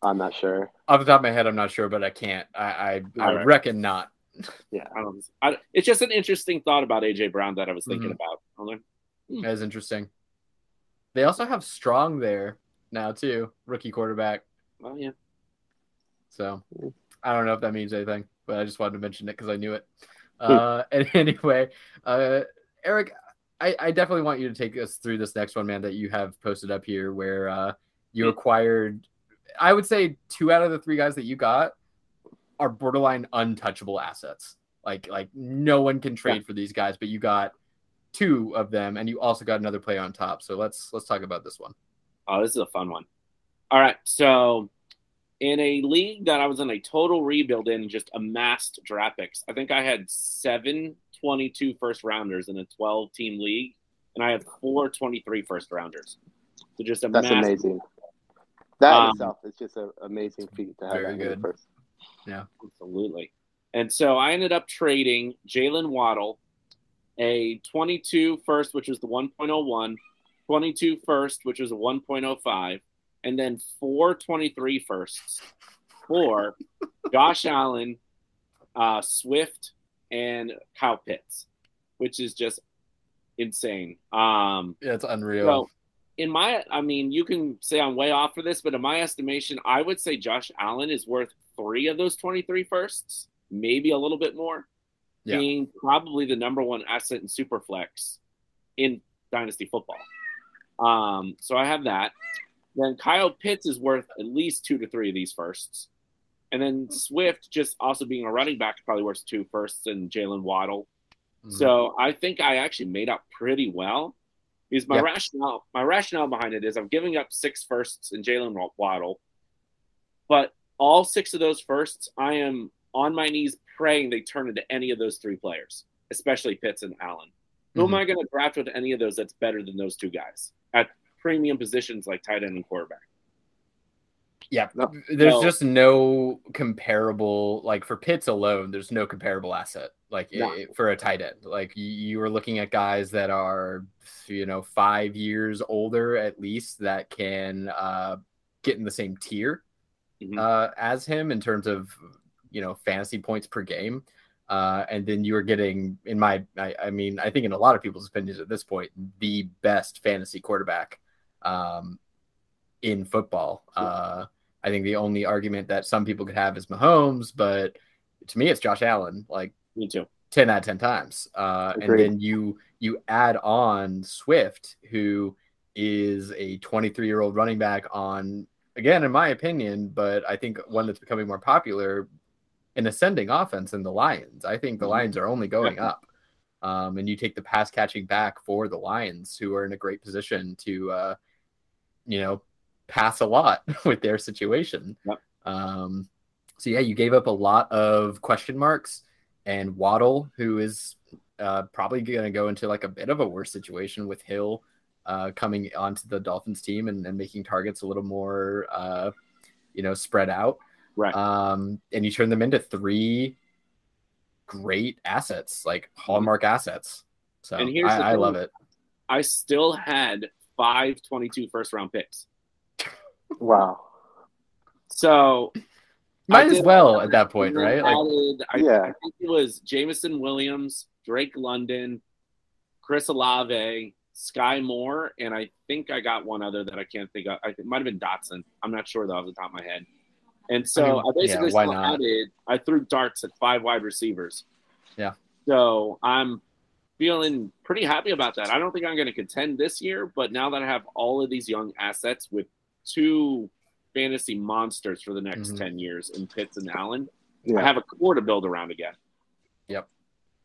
I'm not sure. Off the top of my head, I'm not sure, but I can't. I reckon not. Yeah. It's just an interesting thought about A.J. Brown that I was thinking about. That is interesting. They also have Strong there now, too. Rookie quarterback. Oh, yeah. So, I don't know if that means anything, but I just wanted to mention it because I knew it. And anyway, Eric, I definitely want you to take us through this next one, man, that you have posted up here where you acquired – I would say 2 out of the 3 guys that you got are borderline untouchable assets. Like no one can trade for these guys, but you got 2 of them and you also got another play on top. So let's talk about this one. Oh, this is a fun one. All right. So in a league that I was in a total rebuild in and just amassed draft picks, I think I had 7 22 first rounders in a 12 team league. And I had 4 23 first rounders. So just a massive. That's amazing. That itself is just an amazing feat to have. Very good. First. Yeah, absolutely. And so I ended up trading Jalen Waddle, a 22 first, which was the 1.01, 22 first, which was a 1.05, and then 4 23 firsts for Josh Allen, Swift, and Kyle Pitts, which is just insane. Yeah, it's unreal. So in my, I mean, you can say I'm way off for this, but in my estimation, I would say Josh Allen is worth 3 of those 23 firsts, maybe a little bit more, being probably the number one asset in Superflex in Dynasty Football. So I have that. Then Kyle Pitts is worth at least 2 to 3 of these firsts. And then Swift, just also being a running back, probably worth 2 firsts, and Jalen Waddle. Mm-hmm. So I think I actually made up pretty well. Because my rationale behind it is I'm giving up 6 firsts and Jalen Waddle. But all 6 of those firsts, I am on my knees praying they turn into any of those 3 players, especially Pitts and Allen. Who am I going to draft with any of those that's better than those 2 guys at premium positions like tight end and quarterback? Yeah, there's just no comparable, like for Pitts alone, there's no comparable asset like for a tight end. Like you are looking at guys that are, 5 years older at least that can get in the same tier as him in terms of, fantasy points per game. And then you are getting I think in a lot of people's opinions at this point, the best fantasy quarterback in football. I think the only argument that some people could have is Mahomes, but to me, it's Josh Allen, like me too. 10 out of 10 times. And then you add on Swift, who is a 23-year-old running back on, again, in my opinion, but I think one that's becoming more popular, an ascending offense in the Lions. I think the Lions are only going up. And you take the pass catching back for the Lions, who are in a great position to, pass a lot with their situation. Yep. So you gave up a lot of question marks, and Waddle, who is probably going to go into like a bit of a worse situation with Hill coming onto the Dolphins team and making targets a little more, spread out. Right. And you turn them into 3 great assets, like hallmark assets. So I love it. I still had 5 22 first round picks. Wow. So might as well at that point, right? I think it was Jamison Williams, Drake London, Chris Olave, Sky Moore, and I think I got one other that I can't think of. I think it might have been Dotson. I'm not sure though off the top of my head. And so I threw darts at 5 wide receivers. Yeah. So I'm feeling pretty happy about that. I don't think I'm going to contend this year, but now that I have all of these young assets with 2 fantasy monsters for the next 10 years in Pitts and Allen, I have a core to build around again. Yep.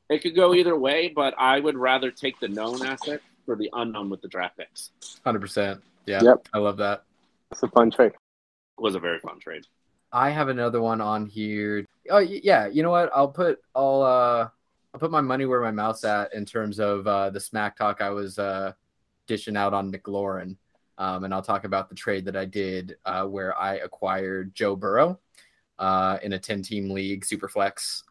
It could go either way, but I would rather take the known asset for the unknown with the draft picks. 100%. Yeah. Yep. I love that. It's a fun trade. It was a very fun trade. I have another one on here. Oh yeah, you know what? I'll put my money where my mouth's at in terms of the smack talk I was dishing out on McLaurin, and I'll talk about the trade that I did where I acquired Joe Burrow in a 10-team league, Superflex.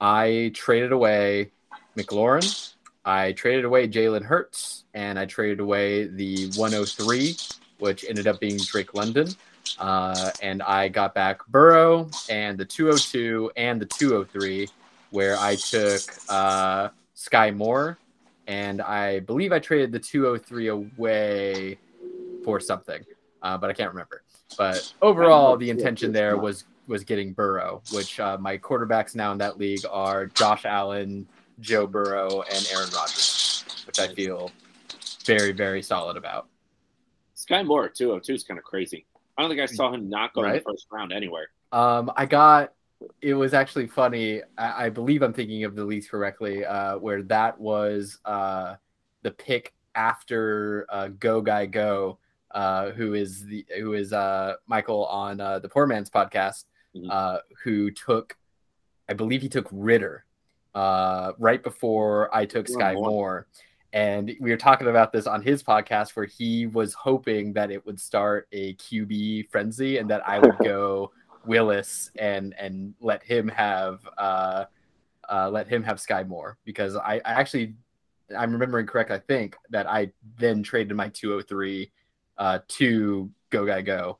I traded away McLaurin, I traded away Jalen Hurts, and I traded away the 103, which ended up being Drake London. And I got back Burrow and the 202 and the 203, where I took Sky Moore, and I believe I traded the 203 away for something, but I can't remember. But overall, the intention there was getting Burrow, which my quarterbacks now in that league are Josh Allen, Joe Burrow, and Aaron Rodgers, which I feel very, very solid about. Sky Moore at 202 is kind of crazy. I don't think I saw him not go in the first round anywhere. It was actually funny. I believe I'm thinking of the leagues correctly, where that was the pick after Go Guy Go, who is Michael on the Poor Man's podcast, who took, I believe he took Ridder right before I took Sky Moore. And we were talking about this on his podcast where he was hoping that it would start a QB frenzy and that I would go Willis and let him have Sky Moore, because I'm remembering correct. I think that I then traded my 203 to Go Guy Go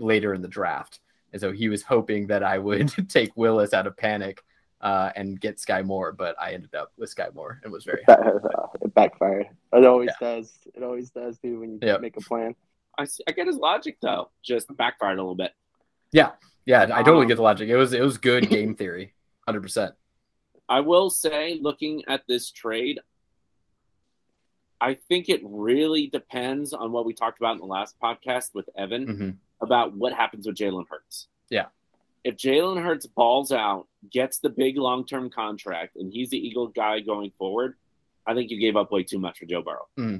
later in the draft. And so he was hoping that I would take Willis out of panic. and get Sky Moore, but I ended up with Sky Moore and was very happy. It backfired. It always does. It always does, dude, when you make a plan. I get his logic, though. Just backfired a little bit. Yeah. Yeah, I totally get the logic. It was good game theory, 100%. I will say, looking at this trade, I think it really depends on what we talked about in the last podcast with Evan about what happens with Jalen Hurts. Yeah. If Jalen Hurts balls out, gets the big long-term contract, and he's the Eagle guy going forward, I think you gave up way too much for Joe Burrow. Mm-hmm.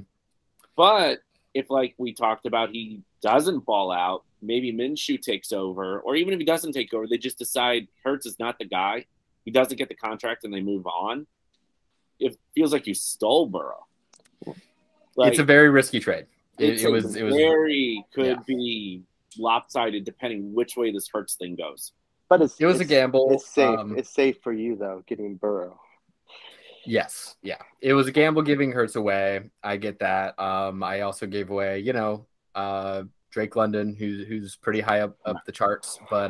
But if, like we talked about, he doesn't ball out, maybe Minshew takes over, or even if he doesn't take over, they just decide Hurts is not the guy. He doesn't get the contract, and they move on. It feels like you stole Burrow. Like, it's a very risky trade. It could be lopsided depending which way this Hurts thing goes. But it was a gamble. It's safe. It's safe for you though, getting Burrow. Yes, yeah. It was a gamble giving Hurts away. I get that. I also gave away, Drake London, who's pretty high up the charts. But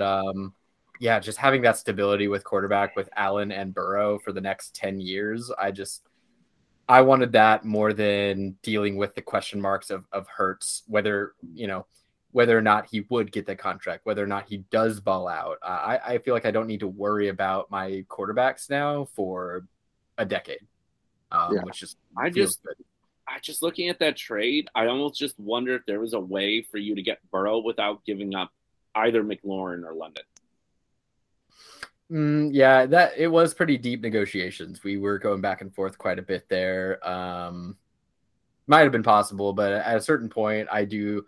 just having that stability with quarterback with Allen and Burrow for the next 10 years, I wanted that more than dealing with the question marks of Hurts, whether or not he would get the contract, whether or not he does ball out. I feel like I don't need to worry about my quarterbacks now for a decade, which is good. I just looking at that trade, I almost just wonder if there was a way for you to get Burrow without giving up either McLaurin or London. It was pretty deep negotiations. We were going back and forth quite a bit there. Might have been possible, but at a certain point, I do.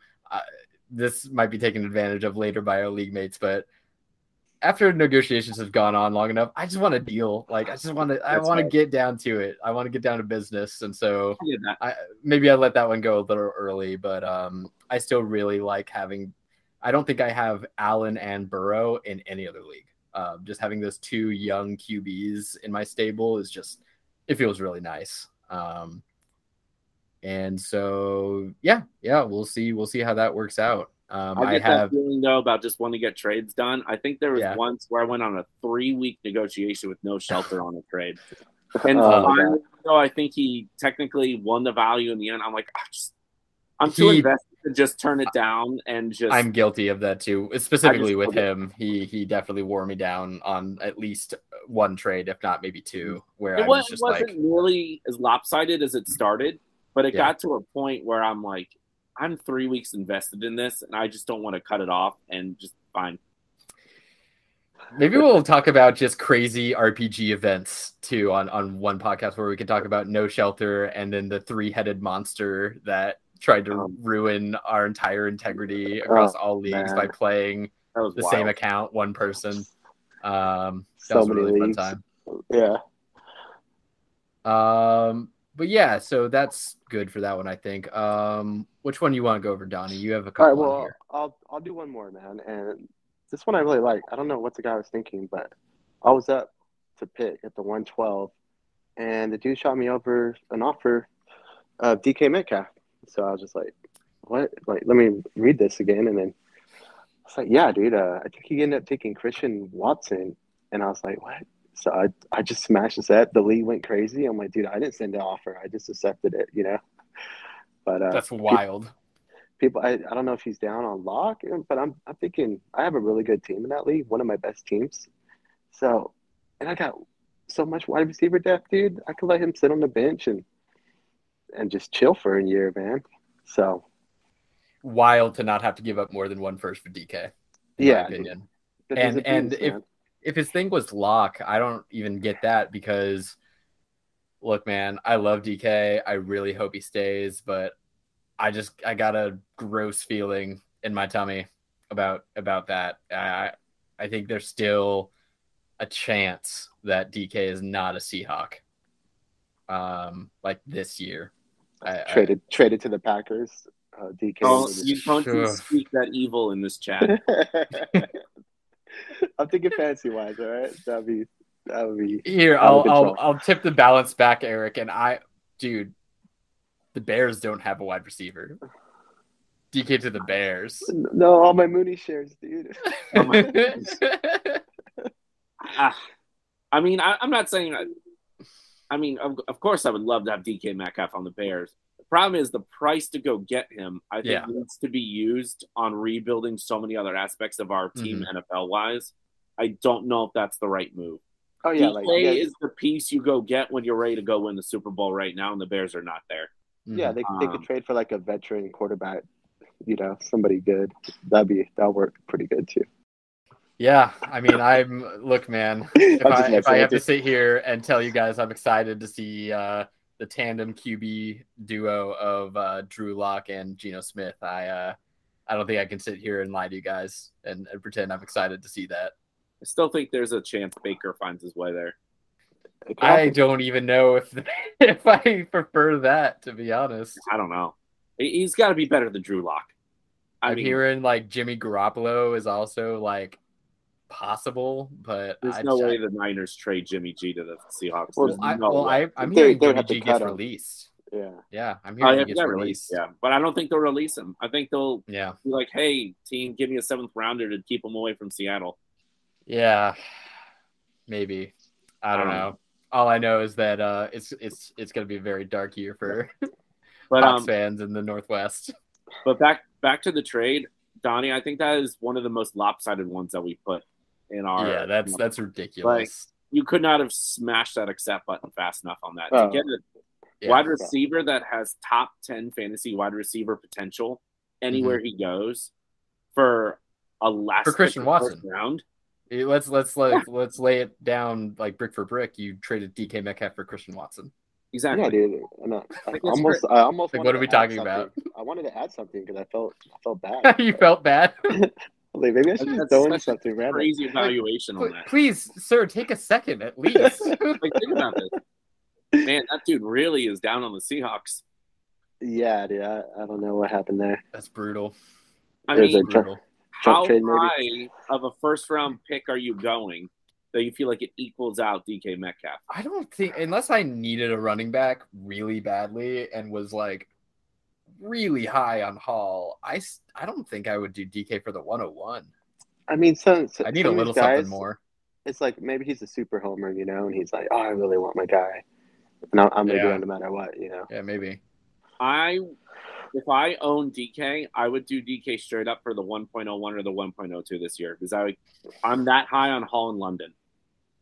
This might be taken advantage of later by our league mates, but after negotiations have gone on long enough, I just want to deal. Like, I want to get down to it. I want to get down to business. And so I let that one go a little early, but I still really like having, I don't think I have Allen and Burrow in any other league. Just having those two young QBs in my stable is just, it feels really nice. And so, we'll see how that works out. I get that feeling, though, about just wanting to get trades done. I think there was once where I went on a 3-week negotiation with no shelter on a trade. And finally, though, I think he technically won the value in the end. I'm like, I'm too invested to just turn it down and just. I'm guilty of that, too. Specifically with him, he definitely wore me down on at least one trade, if not maybe two, where it wasn't nearly as lopsided as it started, but it got to a point where I'm like, I'm 3 weeks invested in this, and I just don't want to cut it off and just fine. Maybe we'll talk about just crazy RPG events, too, on one podcast where we can talk about No Shelter and then the three-headed monster that tried to ruin our entire integrity across all leagues by playing the same account, one person. That was a really fun time. Yeah. But yeah, so that's good for that one, I think. Which one do you want to go over, Donnie? You have a couple. All right, well, here. I'll do one more, man. And this one I really like. I don't know what the guy was thinking, but I was up to pick at the 112, and the dude shot me over an offer of DK Metcalf. So I was just like, what? Like, let me read this again. And then I was like, yeah, dude, I think he ended up taking Christian Watson. And I was like, what? So I just smashed this up. The league went crazy. I'm like, dude, I didn't send the offer. I just accepted it, But that's wild. People, I don't know if he's down on lock, but I'm thinking I have a really good team in that league, one of my best teams. So, and I got so much wide receiver depth, dude. I could let him sit on the bench and just chill for a year, man. So wild to not have to give up more than one first for DK. Yeah, opinion. And if. Man. If his thing was lock, I don't even get that because, look, man, I love DK. I really hope he stays, but I got a gross feeling in my tummy about that. I think there's still a chance that DK is not a Seahawk, like this year. Traded to the Packers. DK. Oh, you can't speak that evil in this chat. I'm thinking fancy wise, all right. That'd be here. I'll tip the balance back, Eric. And the Bears don't have a wide receiver. DK to the Bears. No, all my Mooney shares, dude. Oh my I mean, I'm not saying – I mean, of course I would love to have DK Metcalf on the Bears. The problem is the price to go get him, I think, needs to be used on rebuilding so many other aspects of our team NFL-wise. I don't know if that's the right move. Oh, yeah, DK is the piece you go get when you're ready to go win the Super Bowl right now, and the Bears are not there. Yeah, they could trade for, like, a veteran quarterback, you know, somebody good. That'll work pretty good, too. Yeah, I mean, look, man, if I have to sit here and tell you guys I'm excited to see the tandem QB duo of Drew Lock and Geno Smith, I don't think I can sit here and lie to you guys and pretend I'm excited to see that. I still think there's a chance Baker finds his way there. I don't even know if I prefer that, to be honest. I don't know. He's got to be better than Drew Lock. I'm hearing, like, Jimmy Garoppolo is also, like, possible, but there's no way the Niners trade Jimmy G to the Seahawks. I'm hearing Jimmy G gets released. Yeah, I'm hearing he gets released. Yeah, but I don't think they'll release him. I think they'll be like, "Hey, team, give me a seventh rounder to keep him away from Seattle." Yeah, maybe. I don't know. All I know is that it's going to be a very dark year for Hawks fans in the Northwest. But back to the trade, Donnie. I think that is one of the most lopsided ones that we put. That's ridiculous. Like, you could not have smashed that accept button fast enough on that to get a wide receiver that has top 10 fantasy wide receiver potential anywhere he goes for a last for Christian Watson round. Let's lay it down like brick for brick. You traded DK Metcalf for Christian Watson. Exactly. Yeah, dude. I almost. Like, what are we talking about? I wanted to add something because I felt bad. You felt bad. Like, maybe I should have done something random. Crazy evaluation on that. Please, sir, take a second at least. Like, think about this. Man, that dude really is down on the Seahawks. Yeah, dude. I don't know what happened there. That's brutal. I mean, how high of a first-round pick are you going that you feel like it equals out DK Metcalf? I don't think – unless I needed a running back really badly and was like – really high on Hall, I don't think I would do DK for the 101. I mean, so I need a little guys, something more. It's like maybe he's a super homer, you know, and he's like, oh, I really want my guy, and I'm going to do it no matter what, you know. Yeah, maybe. If I own DK, I would do DK straight up for the 1.01 or the 1.02 this year because I'm that high on Hall in London.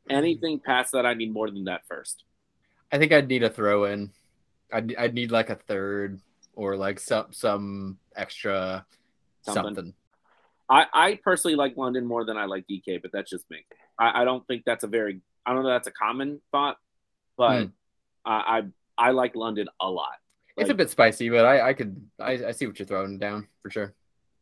Anything past that, I need more than that first. I think I'd need a throw-in. I'd need like a third. Or like some extra something. I personally like London more than I like DK, but that's just me. I don't think that's I don't know that's a common thought, but I like London a lot. Like, it's a bit spicy, but I see what you're throwing down for sure.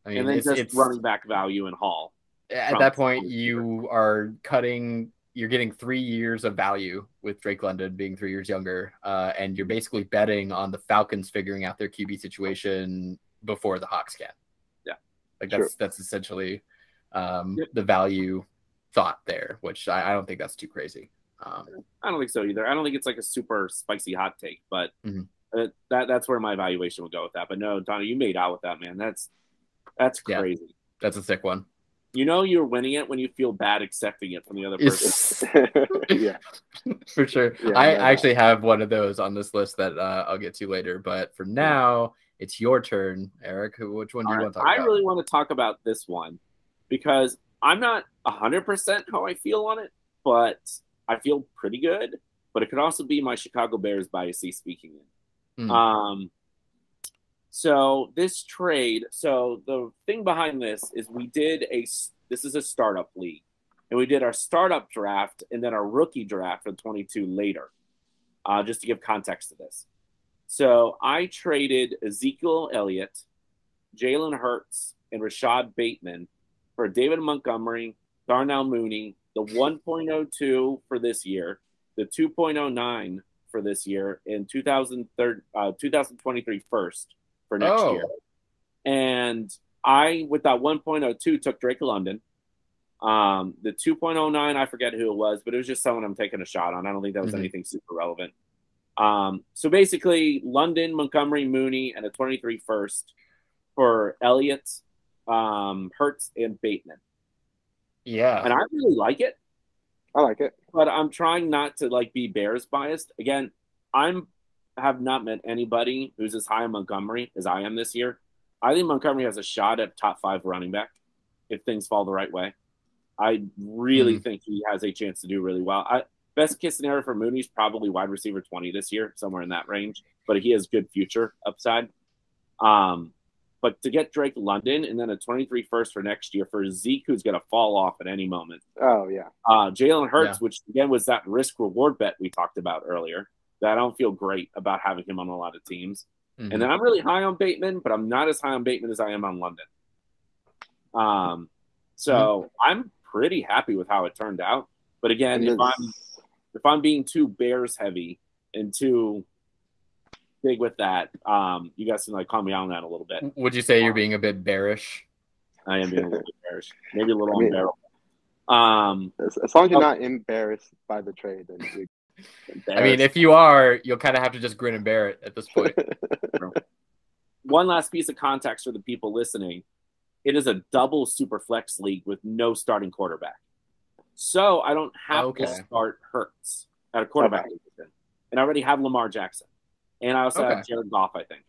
I mean, and then it's running back value in Hall. At that point, you are cutting. You're getting 3 years of value with Drake London being 3 years younger, and you're basically betting on the Falcons figuring out their QB situation before the Hawks can. Yeah, like that's essentially the value thought there, which I don't think that's too crazy. I don't think so either. I don't think it's like a super spicy hot take, but that's where my evaluation will go with that. But no, Donna, you made out with that, man. That's crazy. Yeah, that's a sick one. You know you're winning it when you feel bad accepting it from the other person. Yeah, for sure. Yeah, I actually have one of those on this list that I'll get to later. But for now, it's your turn, Eric. Which one do you want to talk about? I really want to talk about this one because I'm not 100% how I feel on it, but I feel pretty good. But it could also be my Chicago Bears bias speaking in. So this trade, so the thing behind this is this is a startup league, and we did our startup draft and then our rookie draft of 22 later, just to give context to this. So I traded Ezekiel Elliott, Jalen Hurts, and Rashad Bateman for David Montgomery, Darnell Mooney, the 1.02 for this year, the 2.09 for this year, and 2023 first. For next year. And I, with that 1.02, took Drake London. The 2.09, I forget who it was, but it was just someone I'm taking a shot on. I don't think that was anything super relevant. So basically, London, Montgomery, Mooney, and a 23 first for Elliott, Hurts, and Bateman. Yeah. And I really like it. I like it. But I'm trying not to like be Bears biased. Again, I have not met anybody who's as high on Montgomery as I am this year. I think Montgomery has a shot at top 5 running back if things fall the right way. I really think he has a chance to do really well. Best case scenario for Mooney's probably wide receiver 20 this year, somewhere in that range. But he has good future upside. But to get Drake London and then a 23 first for next year for Zeke, who's going to fall off at any moment. Oh, yeah. Jalen Hurts, which, again, was that risk-reward bet we talked about earlier. That I don't feel great about having him on a lot of teams. Mm-hmm. And then I'm really high on Bateman, but I'm not as high on Bateman as I am on London. So I'm pretty happy with how it turned out. But again, if I'm being too Bears heavy and too big with that, you guys can like calm me on that a little bit. Would you say you're being a bit bearish? I am being a little bit bearish, maybe a little unbearable. As long as you're not embarrassed by the trade, then you. I mean, if you are, you'll kind of have to just grin and bear it at this point. One last piece of context for the people listening. It is a double super flex league with no starting quarterback. So I don't have to start Hurts at a quarterback position. And I already have Lamar Jackson. And I also have Jared Goff, I think,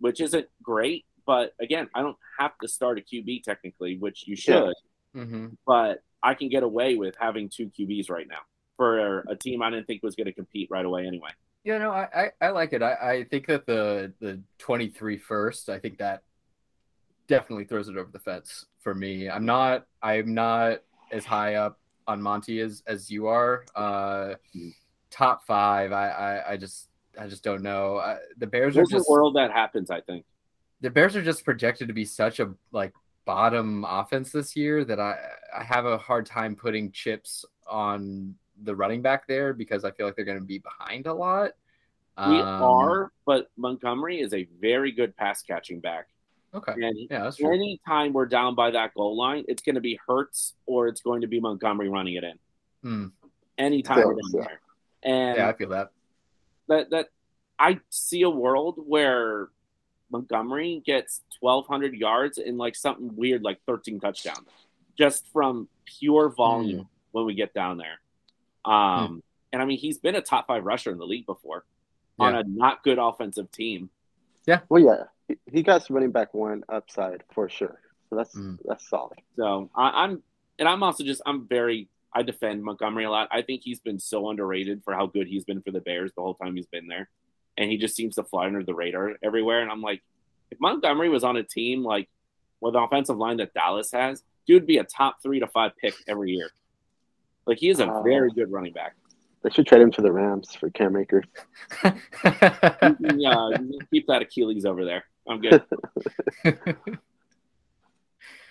which isn't great. But, again, I don't have to start a QB technically, which you should. Yeah. Mm-hmm. But I can get away with having 2 QBs right now for a team I didn't think was going to compete right away anyway. Yeah, no, I like it. I think that the 23 first, I think that definitely throws it over the fence for me. I'm not as high up on Monty as you are. Top 5, I just don't know. The Bears are just a world that happens, I think. The Bears are just projected to be such a like bottom offense this year that I have a hard time putting chips on the running back there because I feel like they're going to be behind a lot. We are, but Montgomery is a very good pass catching back. Okay. And yeah, that's any time we're down by that goal line, it's going to be Hurts or it's going to be Montgomery running it in. Anytime we're down there. And yeah, I feel that. That I see a world where Montgomery gets 1,200 yards and like something weird, like 13 touchdowns, just from pure volume when we get down there. And I mean, he's been a top 5 rusher in the league before on a not good offensive team. Yeah. Well, yeah. He got some running back one upside for sure. So that's solid. So I defend Montgomery a lot. I think he's been so underrated for how good he's been for the Bears the whole time he's been there. And he just seems to fly under the radar everywhere. And I'm like, if Montgomery was on a team like with an offensive line that Dallas has, dude would be a top 3 to 5 pick every year. Like he is a very good running back. They should trade him to the Rams for Cam Akers. You can keep that Achilles over there. I'm good.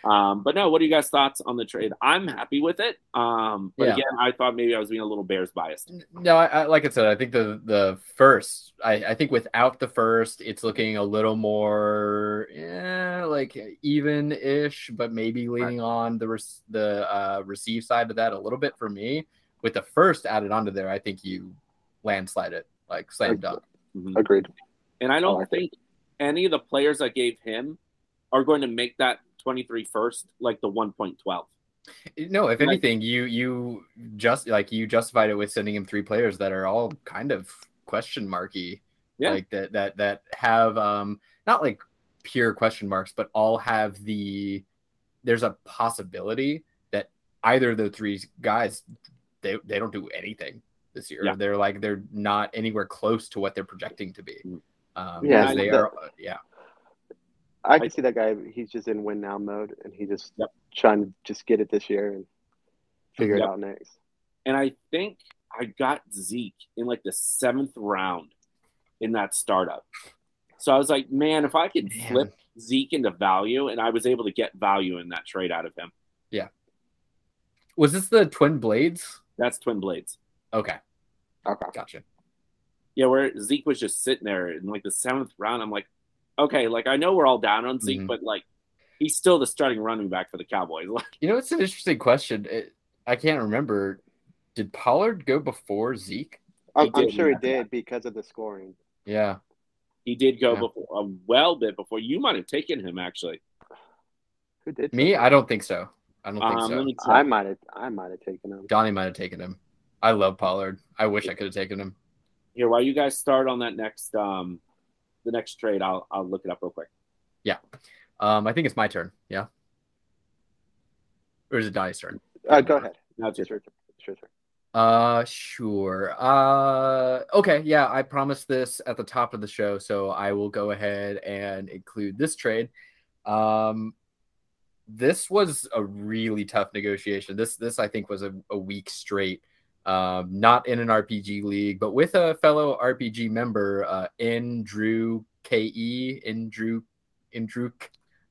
But no, what are you guys' thoughts on the trade? I'm happy with it. But again, I thought maybe I was being a little Bears biased. No, I like I said, I think the first, I think without the first, it's looking a little more like even-ish, but maybe leaning on the receive side of that a little bit for me. With the first added onto there, I think you landslide it, like slam dunk. Agreed. And I don't think any of the players I gave him are going to make that 23 first, like the 1.12. No, if anything, you justified it with sending him 3 players that are all kind of question marky, like that have not like pure question marks, but all have there's a possibility that either of the 3 guys. They don't do anything this year. Yeah. They're not anywhere close to what they're projecting to be. I can see that guy. He's just in win now mode, and he's just trying to just get it this year and figure it out next. And I think I got Zeke in like the 7th round in that startup. So I was like, man, if I could flip Zeke into value, and I was able to get value in that trade out of him. Yeah. Was this the Twin Blades? That's Twin Blades. Okay. Gotcha. Yeah, where Zeke was just sitting there in like the 7th round. I'm like, okay, like I know we're all down on Zeke, but like he's still the starting running back for the Cowboys. You know, it's an interesting question. I can't remember. Did Pollard go before Zeke? I'm sure he did because of the scoring. Yeah. He did go before a bit before. You might have taken him, actually. Who did? Me? I don't think so. I don't think so. I might have taken him. Donnie might have taken him. I love Pollard. I wish I could have taken him. Here, while you guys start on that next the next trade, I'll look it up real quick. Yeah. I think it's my turn. Yeah. Or is it Donnie's turn? Go ahead. No, it's your turn. It's your turn. Sure. Okay. Yeah. I promised this at the top of the show, so I will go ahead and include this trade. This was a really tough negotiation. This I think was a week straight, not in an RPG league, but with a fellow RPG member, Andrew,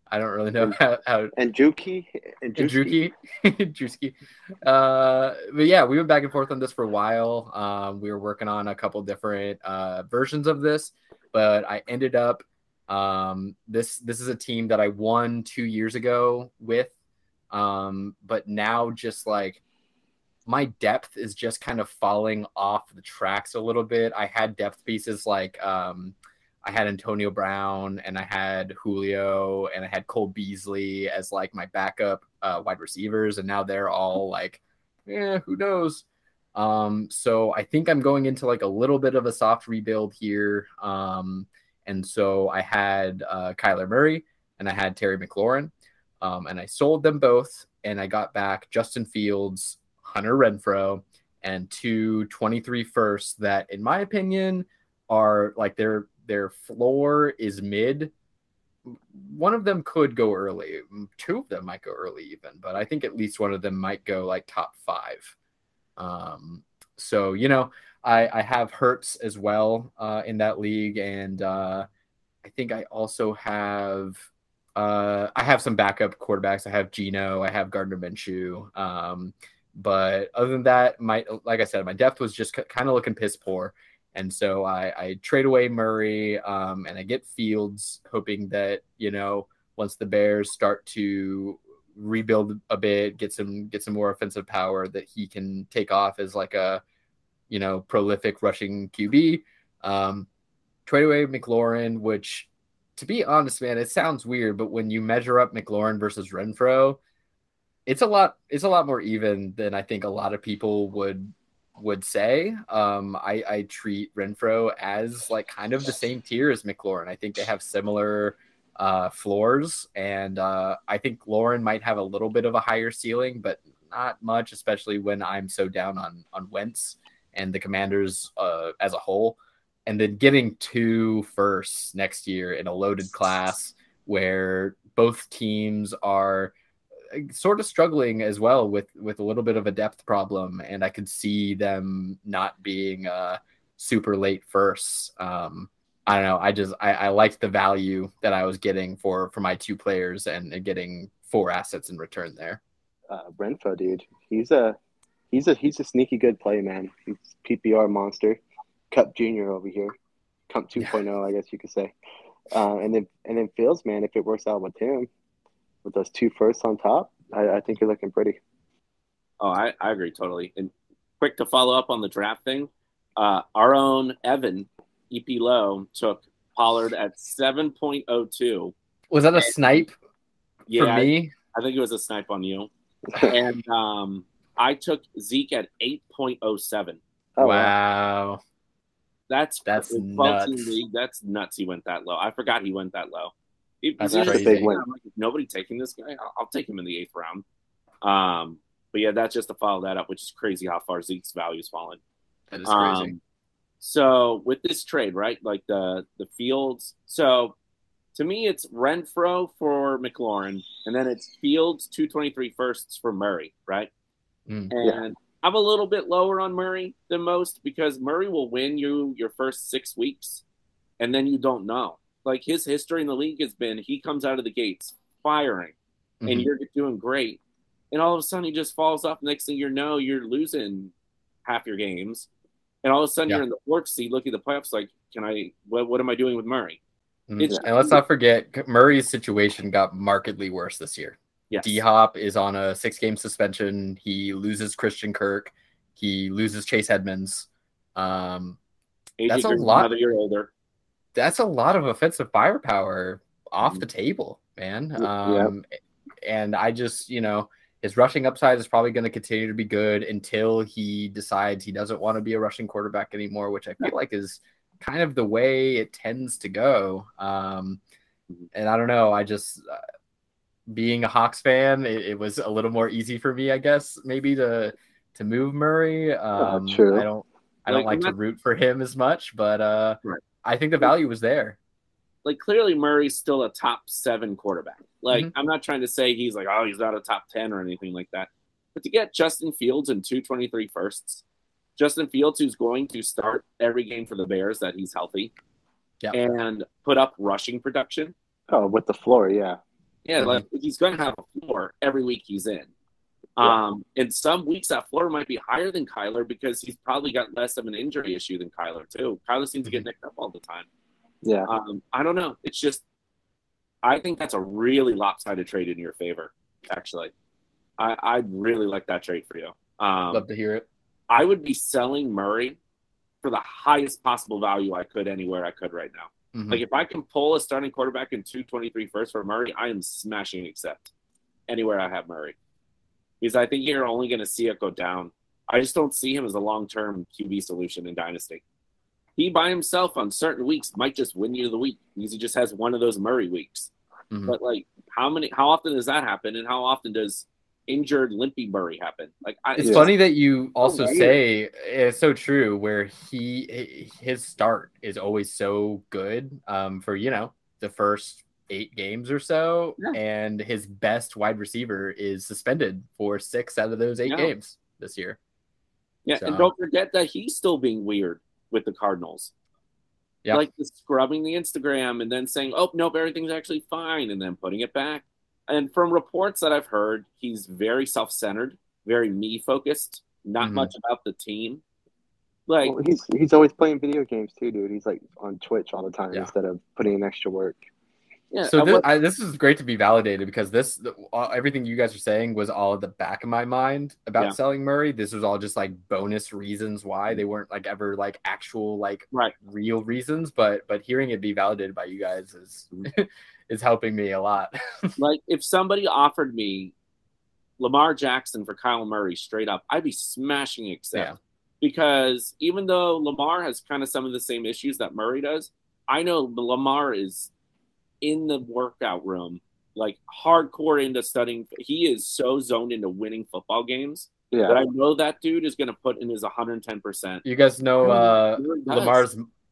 I don't really know how Andruki. But yeah, we went back and forth on this for a while. We were working on a couple different versions of this, but I ended up this is a team that I won 2 years ago with, but now just like my depth is just kind of falling off the tracks a little bit. I had depth pieces like I had Antonio Brown and I had Julio and I had Cole Beasley as like my backup wide receivers. And now they're all like, who knows? So I think I'm going into like a little bit of a soft rebuild here. And so I had Kyler Murray and I had Terry McLaurin and I sold them both. And I got back Justin Fields, Hunter Renfrow, and 2 23 firsts that in my opinion are like their floor is mid. One of them could go early. Two of them might go early even, but I think at least one of them might go like top five. So, you know, I have Hurts as well in that league. And I think I also have, I have some backup quarterbacks. I have Geno, I have Gardner Minshew. But other than that, like I said, my depth was just kind of looking piss poor. And so I trade away Murray and I get Fields, hoping that, you know, once the Bears start to rebuild a bit, get some more offensive power, that he can take off as like a, you know, prolific rushing QB. Trade away McLaurin, which, to be honest, man, it sounds weird, but when you measure up McLaurin versus Renfrow, it's a lot more even than I think a lot of people would say. I treat Renfrow as like kind of the same tier as McLaurin. I think they have similar floors, and I think Lauren might have a little bit of a higher ceiling, but not much, especially when I'm so down on Wentz and the Commanders as a whole. And then getting 2 firsts next year in a loaded class where both teams are sort of struggling as well with a little bit of a depth problem, and I could see them not being super late firsts. I don't know. I liked the value that I was getting for my 2 players and getting 4 assets in return there. Renfrow, dude, he's a sneaky good play, man. He's PPR monster, Cup Junior over here, Cup 2.0, I guess you could say. And then Fields, man, if it works out with him, with those 2 firsts on top, I think you're looking pretty. Oh, I agree totally. And quick to follow up on the draft thing, our own Evan EP Lowe took Pollard at 7.02. Was that a snipe for me? I think it was a snipe on you. And I took Zeke at 8.07. Oh, wow. That's nuts. League. That's nuts he went that low. I forgot he went that low. That's crazy. Big win. I'm like, nobody taking this guy. I'll take him in the 8th round. But yeah, that's just to follow that up, which is crazy how far Zeke's value has fallen. That is crazy. So with this trade, right, like the Fields. So to me, it's Renfrow for McLaurin, and then it's Fields 223 firsts for Murray, right? And I'm a little bit lower on Murray than most because Murray will win you your first 6 weeks, and then you don't know. Like, his history in the league has been, he comes out of the gates firing, and you're doing great. And all of a sudden, he just falls off. Next thing you know, you're losing half your games. And all of a sudden, you're in the 4th seed, looking at the playoffs, like, what am I doing with Murray? And let's not forget, Murray's situation got markedly worse this year. Yes. D-Hop is on a 6-game suspension. He loses Christian Kirk. He loses Chase Edmonds. A.J. That's a lot. Another year older. That's a lot of offensive firepower off the table, man. And I just, you know, His rushing upside is probably going to continue to be good until he decides he doesn't want to be a rushing quarterback anymore, which I feel like is kind of the way it tends to go. And I don't know. I just, being a Hawks fan, it was a little more easy for me, I guess, maybe to move Murray. True. I don't like to root for him as much, but right. I think the value was there. Like, clearly Murray's still a top 7 quarterback. Like, mm-hmm. I'm not trying to say he's like, he's not a top 10 or anything like that. But to get Justin Fields and 223 firsts, Justin Fields, who's going to start every game for the Bears that he's healthy, and put up rushing production. Oh, with the floor, yeah. Yeah, mm-hmm. like, he's going to have a floor every week he's in. Yeah. And some weeks that floor might be higher than Kyler because he's probably got less of an injury issue than Kyler, too. Kyler seems to get nicked up all the time. Yeah. I don't know. It's just, I think that's a really lopsided trade in your favor, actually. I really like that trade for you. Love to hear it. I would be selling Murray for the highest possible value I could anywhere I could right now. Mm-hmm. Like, if I can pull a starting quarterback in 223 first for Murray, I am smashing accept anywhere I have Murray. Because I think you're only going to see it go down. I just don't see him as a long-term QB solution in Dynasty. He by himself on certain weeks might just win you the week because he just has one of those Murray weeks. Mm-hmm. But, like, how often does that happen, and how often does injured limpy Murray happen? Like, it's funny that you also say it's so true where his start is always so good for, you know, the first 8 games or so, and his best wide receiver is suspended for 6 out of those 8 games this year. Yeah, so. And don't forget that he's still being weird with the Cardinals. Yeah. Like, scrubbing the Instagram and then saying, oh, nope, everything's actually fine, and then putting it back. And from reports that I've heard, he's very self-centered, very me-focused, not much about the team. Like, well, he's always playing video games too, dude. He's, like, on Twitch all the time instead of putting in extra work. Yeah, so this is great to be validated because everything you guys are saying was all at the back of my mind about selling Murray. This was all just like bonus reasons why they weren't like ever like actual like real reasons. But hearing it be validated by you guys is helping me a lot. Like, if somebody offered me Lamar Jackson for Kyle Murray straight up, I'd be smashing accept because even though Lamar has kind of some of the same issues that Murray does, I know Lamar is in the workout room, like hardcore into studying. He is so zoned into winning football games that I know that dude is going to put in his 110%. You guys know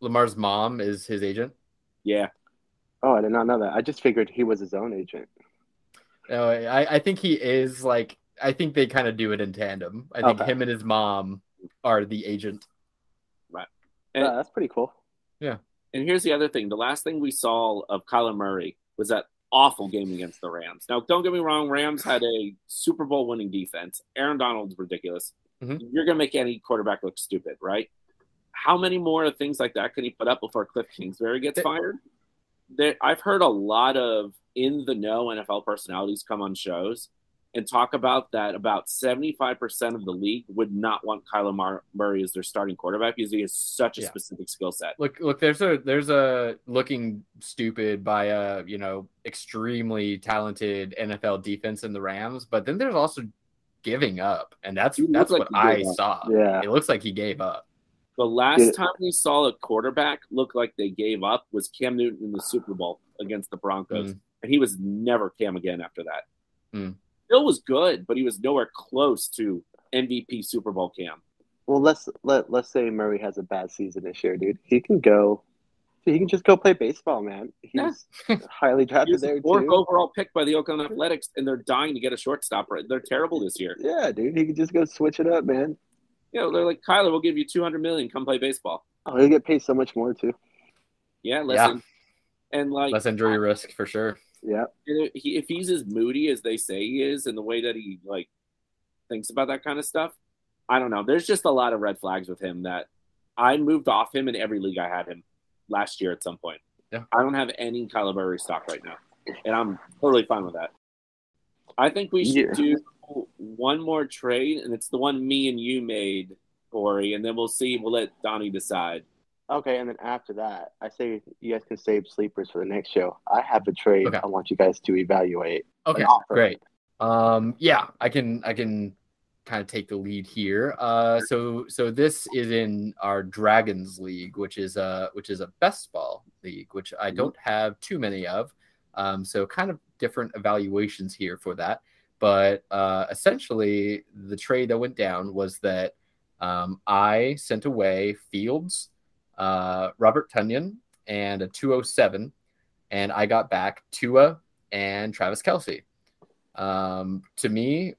Lamar's mom is his agent? Yeah. Oh, I did not know that. I just figured he was his own agent. No, I think he is, like, I think they kind of do it in tandem. I think him and his mom are the agent. Right. And, that's pretty cool. Yeah. And here's the other thing. The last thing we saw of Kyler Murray was that awful game against the Rams. Now, don't get me wrong. Rams had a Super Bowl winning defense. Aaron Donald's ridiculous. Mm-hmm. You're going to make any quarterback look stupid, right? How many more things like that can he put up before Cliff Kingsbury gets fired? I've heard a lot of in-the-know NFL personalities come on shows and talk about that about 75% of the league would not want Kyler Murray as their starting quarterback because he has such a specific skill set. Look, there's a looking stupid by a, you know, extremely talented NFL defense in the Rams, but then there's also giving up, and that's what I saw. Yeah. It looks like he gave up. The last time we saw a quarterback look like they gave up was Cam Newton in the Super Bowl against the Broncos, and he was never Cam again after that. Mm. Bill was good, but he was nowhere close to MVP Super Bowl Cam. Well, let's say Murray has a bad season this year, dude. He can just go play baseball, man. He's highly drafted. He's there, too. Fourth overall pick by the Oakland Athletics, and they're dying to get a shortstop. Right, they're terrible this year. Yeah, dude, he can just go switch it up, man. Yeah, they're like, Kyler, we'll give you $200 million. Come play baseball. Oh, he'll get paid so much more too. Yeah, and like less injury risk for sure. Yeah, if he's as moody as they say he is, and the way that he like thinks about that kind of stuff, I don't know. There's just a lot of red flags with him that I moved off him in every league I had him last year at some point. Yeah. I don't have any Kyler Murray stock right now, and I'm totally fine with that. I think we should do one more trade, and it's the one me and you made, Corey, and then we'll see. We'll let Donnie decide. Okay, and then after that, I say you guys can save sleepers for the next show. I have a trade I want you guys to evaluate. Okay, great. Yeah, I can kind of take the lead here. So this is in our Dragons League, which is a best ball league, which I don't have too many of. So kind of different evaluations here for that. But essentially, the trade that went down was that I sent away Fields, Robert Tonyan, and a 207, and I got back Tua and Travis Kelce. To me,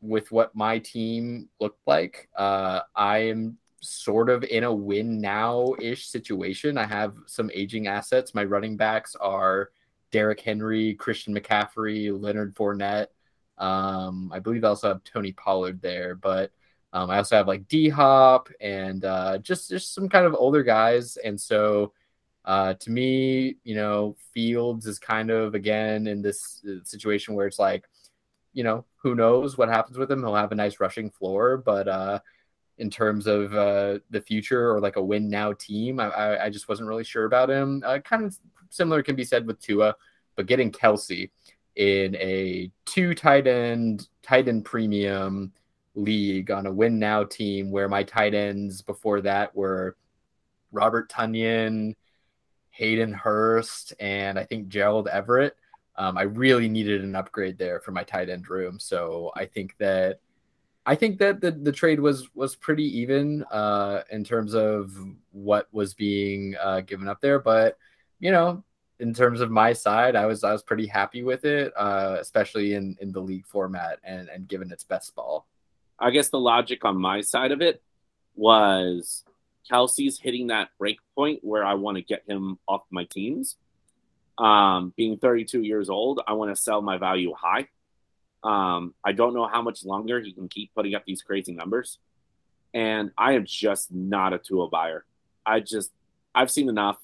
with what my team looked like, I am sort of in a win now-ish situation. I have some aging assets. My running backs are Derrick Henry, Christian McCaffrey, Leonard Fournette. I believe I also have Tony Pollard there, but I also have like D-Hop and just some kind of older guys. And so to me, Fields is kind of, again, in this situation where it's like, who knows what happens with him. He'll have a nice rushing floor, but in terms of the future or like a win now team, I just wasn't really sure about him. Kind of similar can be said with Tua, but getting Kelce in a two tight end premium league on a win now team where my tight ends before that were Robert Tonyan, Hayden Hurst, and I think Gerald Everett. I really needed an upgrade there for my tight end room. So I think that the trade was pretty even in terms of what was being given up there. But, in terms of my side, I was pretty happy with it, especially in the league format and given its best ball. I guess the logic on my side of it was Kelsey's hitting that break point where I want to get him off my teams. Being 32 years old, I want to sell my value high. I don't know how much longer he can keep putting up these crazy numbers. And I am just not a Tua buyer. I've seen enough.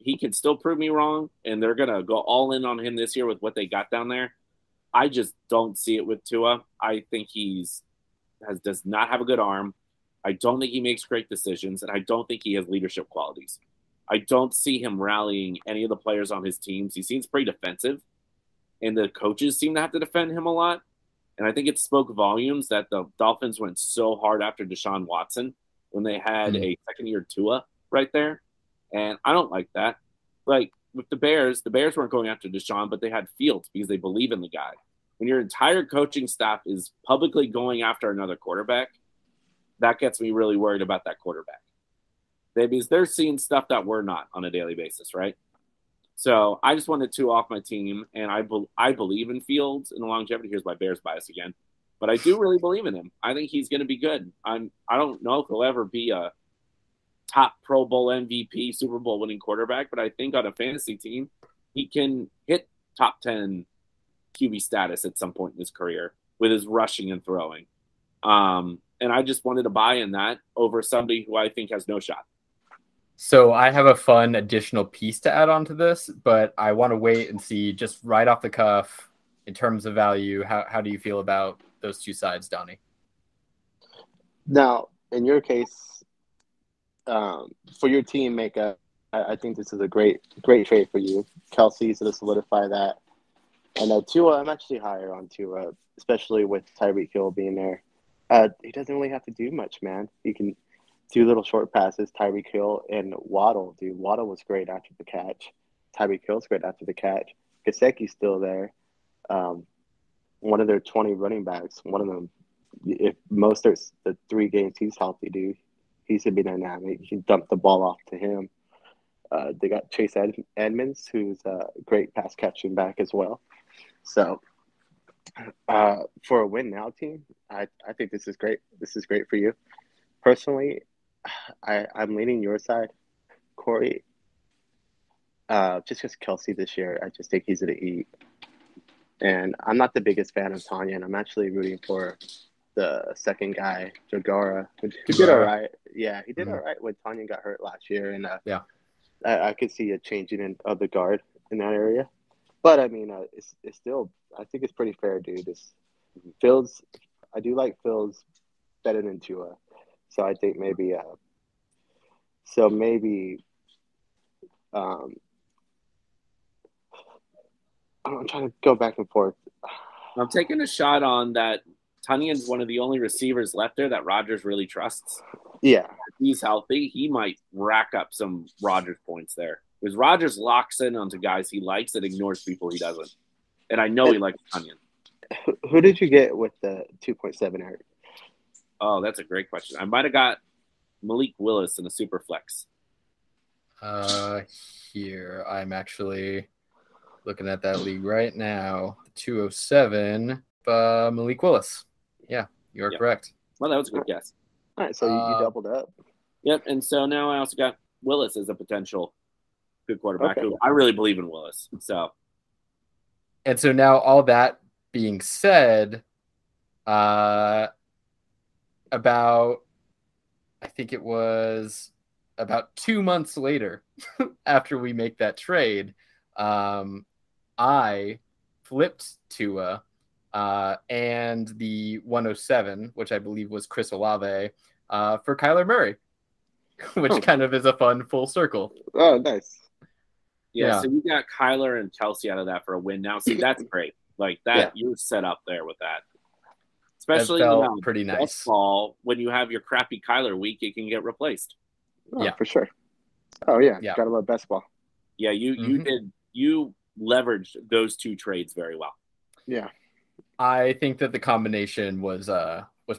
He can still prove me wrong, and they're going to go all in on him this year with what they got down there. I just don't see it with Tua. I think does not have a good arm. I don't think he makes great decisions, and I don't think he has leadership qualities. I don't see him rallying any of the players on his teams. He seems pretty defensive, and the coaches seem to have to defend him a lot. And I think it spoke volumes that the Dolphins went so hard after Deshaun Watson when they had a second-year Tua right there. And I don't like that. Like with the Bears weren't going after Deshaun, but they had Fields because they believe in the guy. When your entire coaching staff is publicly going after another quarterback, that gets me really worried about that quarterback. Because they're seeing stuff that we're not on a daily basis, right? So I just wanted Tua off my team, and I believe in Fields and the longevity. Here's my Bears bias again. But I do really believe in him. I think he's going to be good. I don't know if he'll ever be a top Pro Bowl MVP, Super Bowl winning quarterback, but I think on a fantasy team, he can hit top 10 QB status at some point in his career with his rushing and throwing. And I just wanted to buy in that over somebody who I think has no shot. So I have a fun additional piece to add on to this, but I want to wait and see just right off the cuff in terms of value. How do you feel about those two sides, Donnie? Now, in your case, for your team makeup, I think this is a great trade for you, Kelce, so to solidify that. And Tua, I'm actually higher on Tua, especially with Tyreek Hill being there. He doesn't really have to do much, man. He can do little short passes, Tyreek Hill and Waddle. Dude, Waddle was great after the catch. Tyreek Hill's great after the catch. Gesicki's still there. One of their 20 running backs, one of them, if most of the 3 games he's healthy, dude, he should be dynamic. You can dump the ball off to him. They got Chase Edmonds, who's a great pass catching back as well. So for a win now team, I think this is great. This is great for you. Personally, I'm leaning your side, Corey. Just because Kelce this year, I just think he's going to eat. And I'm not the biggest fan of Tonyan. I'm actually rooting for the second guy, Jagara, who did all right. Yeah, he did all right when Tonyan got hurt last year. And I could see a changing of the guard in that area. But, I mean, it's still – I think it's pretty fair, dude. Fields – I do like Fields better than Tua. So I think maybe I'm trying to go back and forth. I'm taking a shot on that. Tunyon's one of the only receivers left there that Rodgers really trusts. Yeah. If he's healthy, he might rack up some Rodgers points there. Because Rodgers locks in onto guys he likes and ignores people he doesn't. And I know he likes Tunyon. Who did you get with the 2.7 hurt? Oh, that's a great question. I might have got Malik Willis in a super flex. Here, I'm actually looking at that league right now. 207, Malik Willis. Yeah, you are correct. Well, that was a good guess. All right, so you doubled up. Yep, and so now I also got Willis as a potential good quarterback. Okay. I really believe in Willis. And so now all that being said, I think it was about 2 months later after we make that trade, I flipped Tua and the 107, which I believe was Chris Olave, for Kyler Murray, which kind of is a fun full circle. Oh, nice. Yeah, so you got Kyler and Kelsey out of that for a win now. See, that's great. Like that, you're set up there with that. Especially pretty nice. Fall, when you have your crappy Kyler week, it can get replaced. Oh, yeah, for sure. Oh yeah, gotta love best ball. Yeah, you leveraged those two trades very well. Yeah, I think that the combination was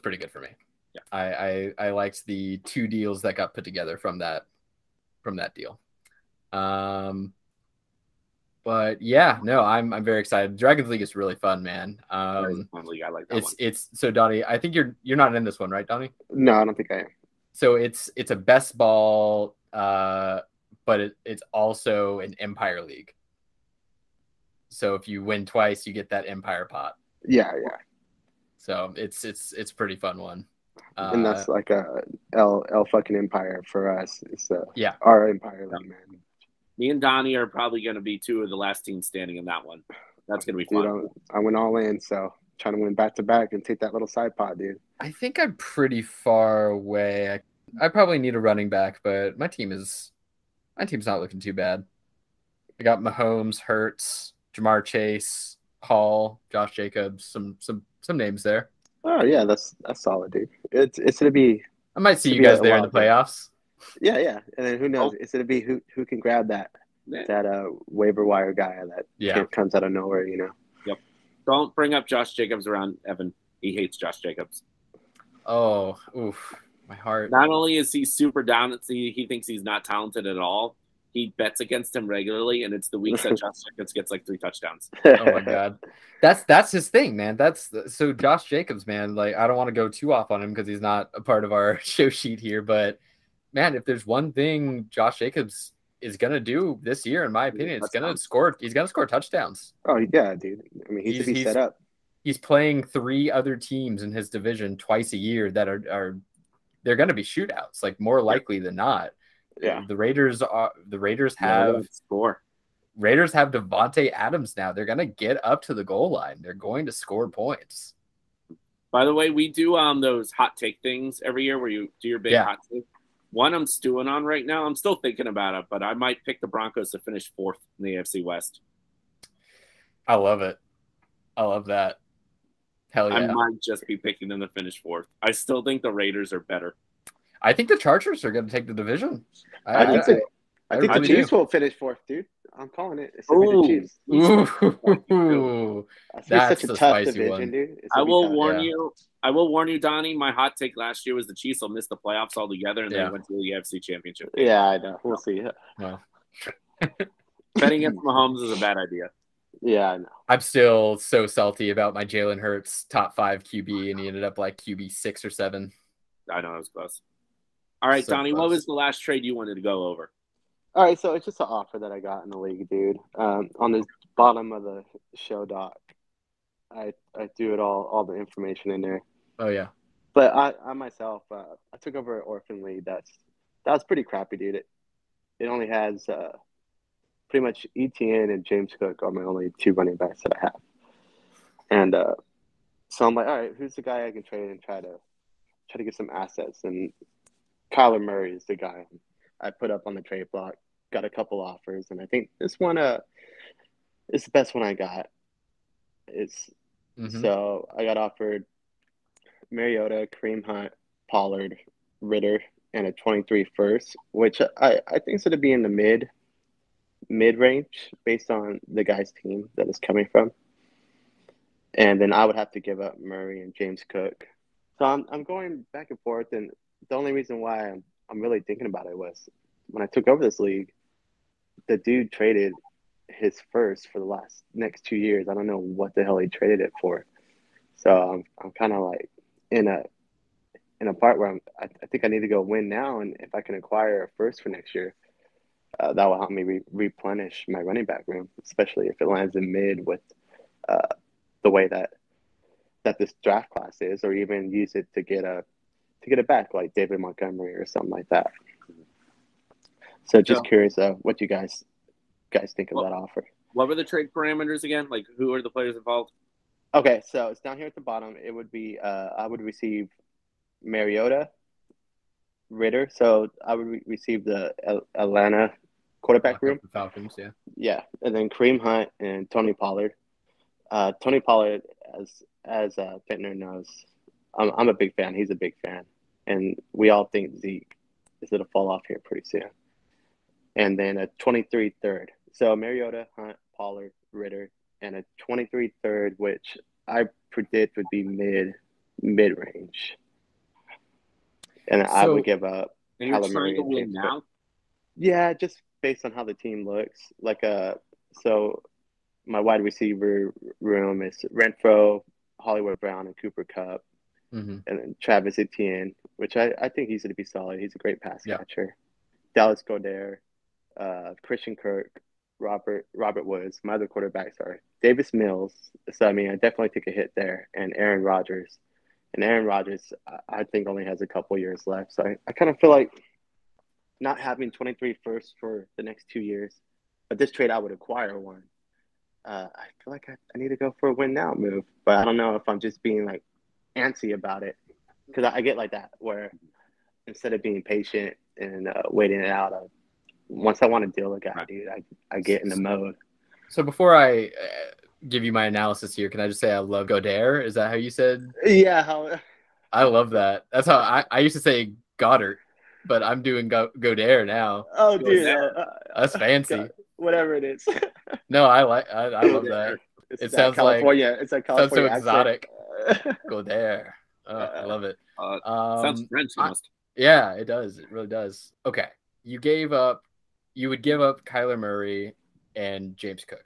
pretty good for me. Yeah, I liked the two deals that got put together from that deal. But yeah, no, I'm very excited. Dragons League is really fun, man. League, I like that it's one. It's so Donnie, I think you're not in this one, right, Donnie? No, I don't think I am. So it's a best ball, but it's also an Empire League. So if you win twice, you get that Empire pot. Yeah. So it's a pretty fun one. And that's like a L fucking Empire for us. It's our Empire League, man. Me and Donnie are probably going to be two of the last teams standing in that one. That's going to be fun. Dude, I went all in, so trying to win back-to-back and take that little side pot, dude. I think I'm pretty far away. I probably need a running back, but my team's not looking too bad. I got Mahomes, Hurts, Jamar Chase, Hall, Josh Jacobs, some names there. Oh, yeah, that's solid, dude. It's going to be – I might see you guys there in the playoffs. Yeah, and then who knows? It's gonna be who can grab that waiver wire guy that comes out of nowhere, you know. Yep. Don't bring up Josh Jacobs around Evan. He hates Josh Jacobs. Oh, oof, my heart. Not only is he super down, he thinks he's not talented at all. He bets against him regularly, and it's the weeks that Josh Jacobs gets like 3 touchdowns. Oh my god, that's his thing, man. So Josh Jacobs, man. Like I don't want to go too off on him because he's not a part of our show sheet here, but. Man, if there's one thing Josh Jacobs is gonna do this year, in my opinion, it's gonna score. He's gonna score touchdowns. Oh yeah, dude. I mean, he's set up. He's playing 3 other teams in his division twice a year that are they're gonna be shootouts, like more likely than not. Yeah, Raiders have Devontae Adams now. They're gonna get up to the goal line. They're going to score points. By the way, we do those hot take things every year where you do your big hot take. One I'm stewing on right now. I'm still thinking about it, but I might pick the Broncos to finish 4th in the AFC West. I love it. I love that. Hell yeah. I might just be picking them to finish 4th. I still think the Raiders are better. I think the Chargers are going to take the division. I think the Chiefs will finish 4th, dude. I'm calling it. It's Ooh. That's such a tough spicy division, one. Dude. I will warn you, Donnie. My hot take last year was the Chiefs will miss the playoffs altogether, and they went to the AFC Championship. Yeah, I know. We'll see. No. Betting against Mahomes is a bad idea. Yeah, I know. I'm still so salty about my Jalen Hurts top 5 QB, and he ended up like QB 6 or 7. I know, it was close. All right, so Donnie, close. What was the last trade you wanted to go over? All right, so it's just an offer that I got in the league, dude. On the bottom of the show doc, I threw it all the information in there. Oh yeah, but I myself I took over an orphan league. That's pretty crappy, dude. It only has pretty much Etienne and James Cook are my only 2 running backs that I have, and so I'm like, all right, who's the guy I can trade and try to get some assets? And Kyler Murray is the guy I put up on the trade block. Got a couple offers, and I think this one is the best one I got. It's Mm-hmm. So I got offered Mariota, Kareem Hunt, Pollard, Ridder, and a 23 first, which I think is going to be in the mid-range based on the guy's team that it's coming from. And then I would have to give up Murray and James Cook. So I'm going back and forth, and the only reason why I'm really thinking about it was when I took over this league, the dude traded his first for the next 2 years. I don't know what the hell he traded it for. So I'm kind of like in a part where I think I need to go win now, and if I can acquire a first for next year, that will help me replenish my running back room, especially if it lands in mid with the way that this draft class is, or even use it to get a back like David Montgomery or something like that. So just curious what you guys think of that offer. What were the trade parameters again? Like, who are the players involved? Okay, so it's down here at the bottom. It would be I would receive Mariota, Ridder. So I would receive the Atlanta quarterback room. The Falcons, yeah. Yeah, and then Kareem Hunt and Tony Pollard. Tony Pollard, as Fittner knows, I'm a big fan. He's a big fan. And we all think Zeke is going to fall off here pretty soon. And then a 23 third. So Mariota, Hunt, Pollard, Ridder, and a 23 third, which I predict would be mid-range. And so, I would give up Kyler Murray and James Cook. Yeah, just based on how the team looks. So my wide receiver room is Renfro, Hollywood Brown, and Cooper Kupp. Mm-hmm. And then Travis Etienne, which I think he's going to be solid. He's a great pass catcher. Dallas Goedert, Christian Kirk, Robert Woods. My other quarterbacks are Davis Mills. So, I mean, I definitely took a hit there. And Aaron Rodgers. And Aaron Rodgers, I think, only has a couple years left. So I kind of feel like not having 23 firsts for the next 2 years, but this trade I would acquire one. I feel like I need to go for a win now move. But I don't know if I'm just being, like, antsy about it. Because I get like that where instead of being patient and waiting it out, once I want to deal with a guy, dude, I get in the mode. So before I give you my analysis here, can I just say I love Goedert? Is that how you said? Yeah. I love that. That's how I used to say Goddard, but I'm doing Goedert now. Oh, dude. That's fancy. God, whatever it is. No, I love that. It sounds like California. It's like California. Sounds so exotic. Goedert. Oh, I love it. Sounds French almost. Yeah, it does. It really does. Okay. You would give up Kyler Murray and James Cook.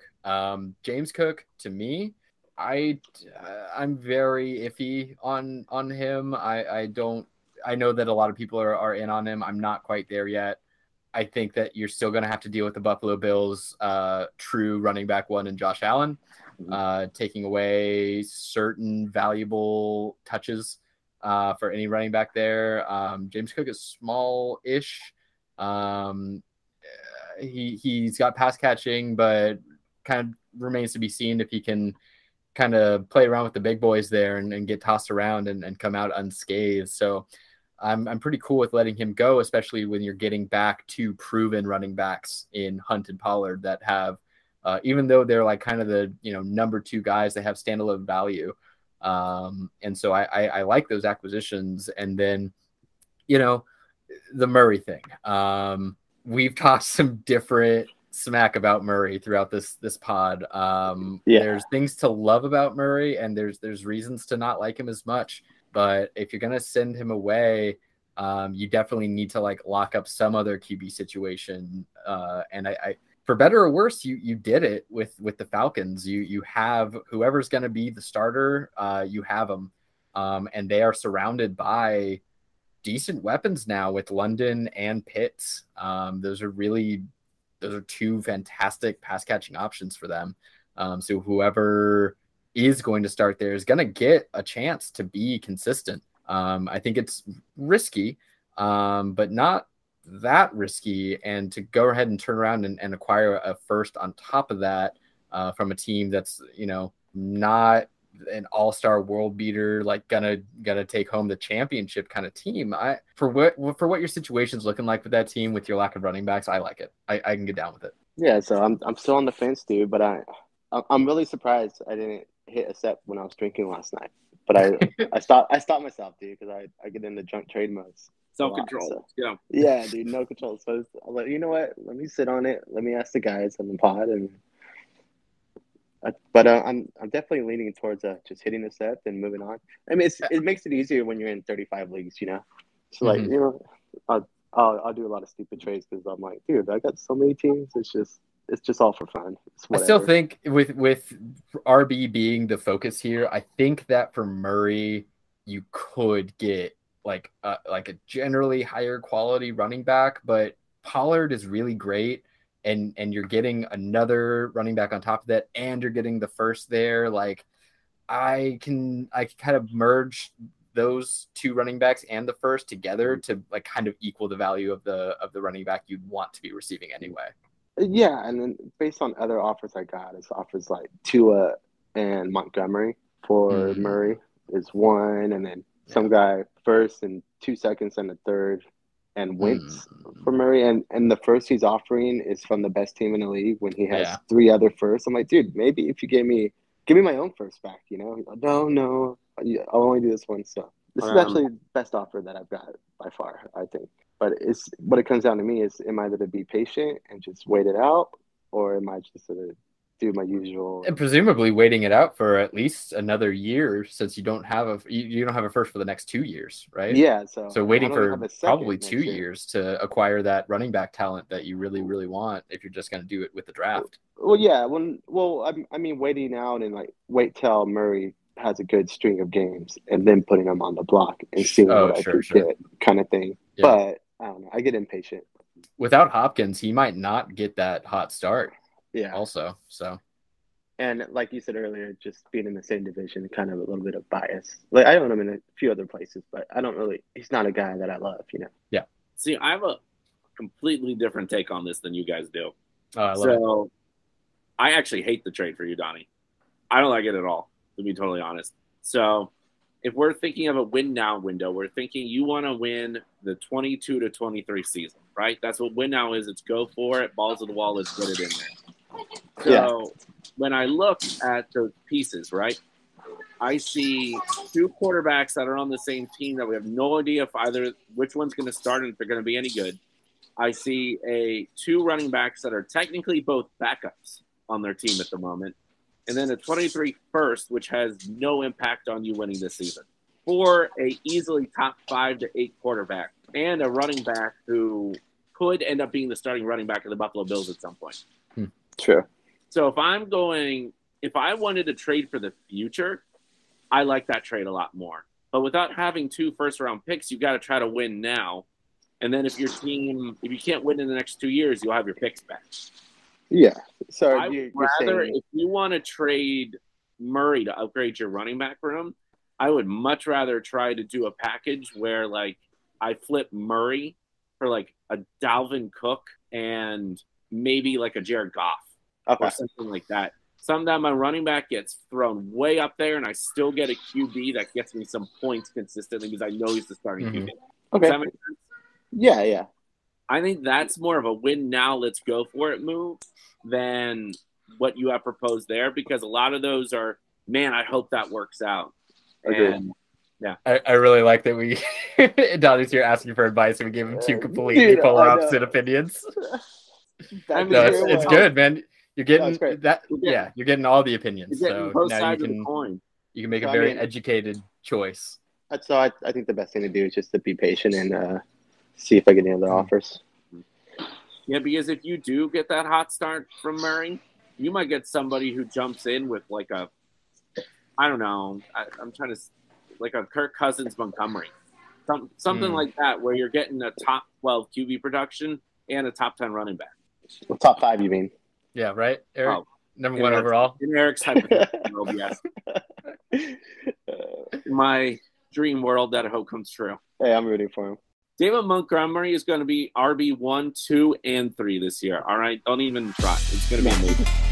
James Cook, to me, I'm very iffy on him. I know that a lot of people are in on him. I'm not quite there yet. I think that you're still going to have to deal with the Buffalo Bills' true running back one and Josh Allen, taking away certain valuable touches for any running back there. James Cook is small-ish. He's got pass catching, but kind of remains to be seen if he can kind of play around with the big boys there and get tossed around and come out unscathed. So I'm pretty cool with letting him go, especially when you're getting back to proven running backs in Hunt and Pollard that have, even though they're like kind of the, number two guys, they have standalone value. And so I like those acquisitions. And then, the Murray thing. We've talked some different smack about Murray throughout this pod. There's things to love about Murray, and there's reasons to not like him as much. But if you're going to send him away, you definitely need to lock up some other QB situation. And I for better or worse, you did it with the Falcons. You have whoever's going to be the starter. You have them, and they are surrounded by decent weapons now with London and Pitts. Those are two fantastic pass catching options for them. So whoever is going to start there is going to get a chance to be consistent. I think it's risky, but not that risky. And to go ahead and turn around and acquire a first on top of that from a team that's, not an all-star world beater, gonna take home the championship kind of team. For what your situation's looking like with that team, with your lack of running backs, I like it. I can get down with it. Yeah, so I'm still on the fence, dude, but I'm really surprised I didn't hit accept when I was drinking last night, but I stopped myself, dude, because I get into drunk trade modes. Self control. So. Yeah. Yeah, dude, no control. So I'm like, you know what? Let me sit on it. Let me ask the guys on the pod, and I'm definitely leaning towards just hitting accept and moving on. I mean, it makes it easier when you're in 35 leagues, you know. So like, you know, I'll do a lot of stupid trades because I'm like, dude, I got so many teams. It's just all for fun. I still think with RB being the focus here, I think that for Murray, you could get like a generally higher quality running back, but Pollard is really great, and you're getting another running back on top of that, and you're getting the first there. Like I can kind of merge those two running backs and the first together to like kind of equal the value of the running back you'd want to be receiving anyway. Yeah, and then based on other offers I got, it's offers like Tua and Montgomery for Murray is one, and then some guy first and 2 seconds and a third, and Wentz for Murray. And the first he's offering is from the best team in the league when he has three other firsts. I'm like, dude, maybe if you give me my own first back, you know? Like, no, I'll only do this one. So this is actually the best offer that I've got by far, I think. But it's what it comes down to me is, am I going to be patient and just wait it out, or am I just going to do my usual? And presumably waiting it out for at least another year, since you don't have a first for the next 2 years, right? Yeah. So waiting for probably 2 years to acquire that running back talent that you really, really want if you're just going to do it with the draft. Well, yeah. I mean, waiting out and like wait till Murray has a good string of games and then putting them on the block and seeing what I can get, kind of thing. Yeah. But I don't know. I get impatient. Without Hopkins, he might not get that hot start. Yeah. Also, so. And like you said earlier, just being in the same division, kind of a little bit of bias. Like I own him in a few other places, but I don't really. He's not a guy that I love, you know. Yeah. See, I have a completely different take on this than you guys do. I love it. I actually hate the trade for you, Donnie. I don't like it at all, to be totally honest. So. If we're thinking of a win now window, we're thinking you want to win the 22-23 season, right? That's what win now is. It's go for it, balls to the wall, let's get it in there. So when I look at the pieces, right, I see two quarterbacks that are on the same team that we have no idea if either which one's going to start and if they're going to be any good. I see two running backs that are technically both backups on their team at the moment. And then a 23 first, which has no impact on you winning this season. For a easily top 5 to 8 quarterback and a running back who could end up being the starting running back of the Buffalo Bills at some point. Sure. So if I wanted to trade for the future, I like that trade a lot more. But without having 2 first-round picks, you've got to try to win now. And then if you can't win in the next 2 years, you'll have your picks back. Yeah. So if you want to trade Murray to upgrade your running back room, I would much rather try to do a package where like I flip Murray for like a Dalvin Cook and maybe like a Jared Goff or something like that. Sometime my running back gets thrown way up there and I still get a QB that gets me some points consistently because I know he's the starting QB. Okay. Does that make sense? Yeah, yeah. I think that's more of a win now, let's go for it move than what you have proposed there, because a lot of those are, man, I hope that works out. And, yeah, I really like that we – Donnie's here asking for advice and we gave him 2 completely polar opposite opinions. It's good, man. You're getting that – yeah, you're getting all the opinions. You're getting both sides of the coin. You can make a very educated choice. So I think the best thing to do is just to be patient and see if I get any other offers. Yeah, because if you do get that hot start from Murray, you might get somebody who jumps in with like a, I don't know, I'm trying to, like a Kirk Cousins Montgomery. Something like that where you're getting a top 12 QB production and a top 10 running back. Well, top 5, you mean? Yeah, right, Eric? Oh, Number 1 overall? In Eric's hypothetical OBS. My dream world that I hope comes true. Hey, I'm rooting for him. David Montgomery is going to be RB1, 2, and 3 this year. All right? Don't even try. It's going to be amazing.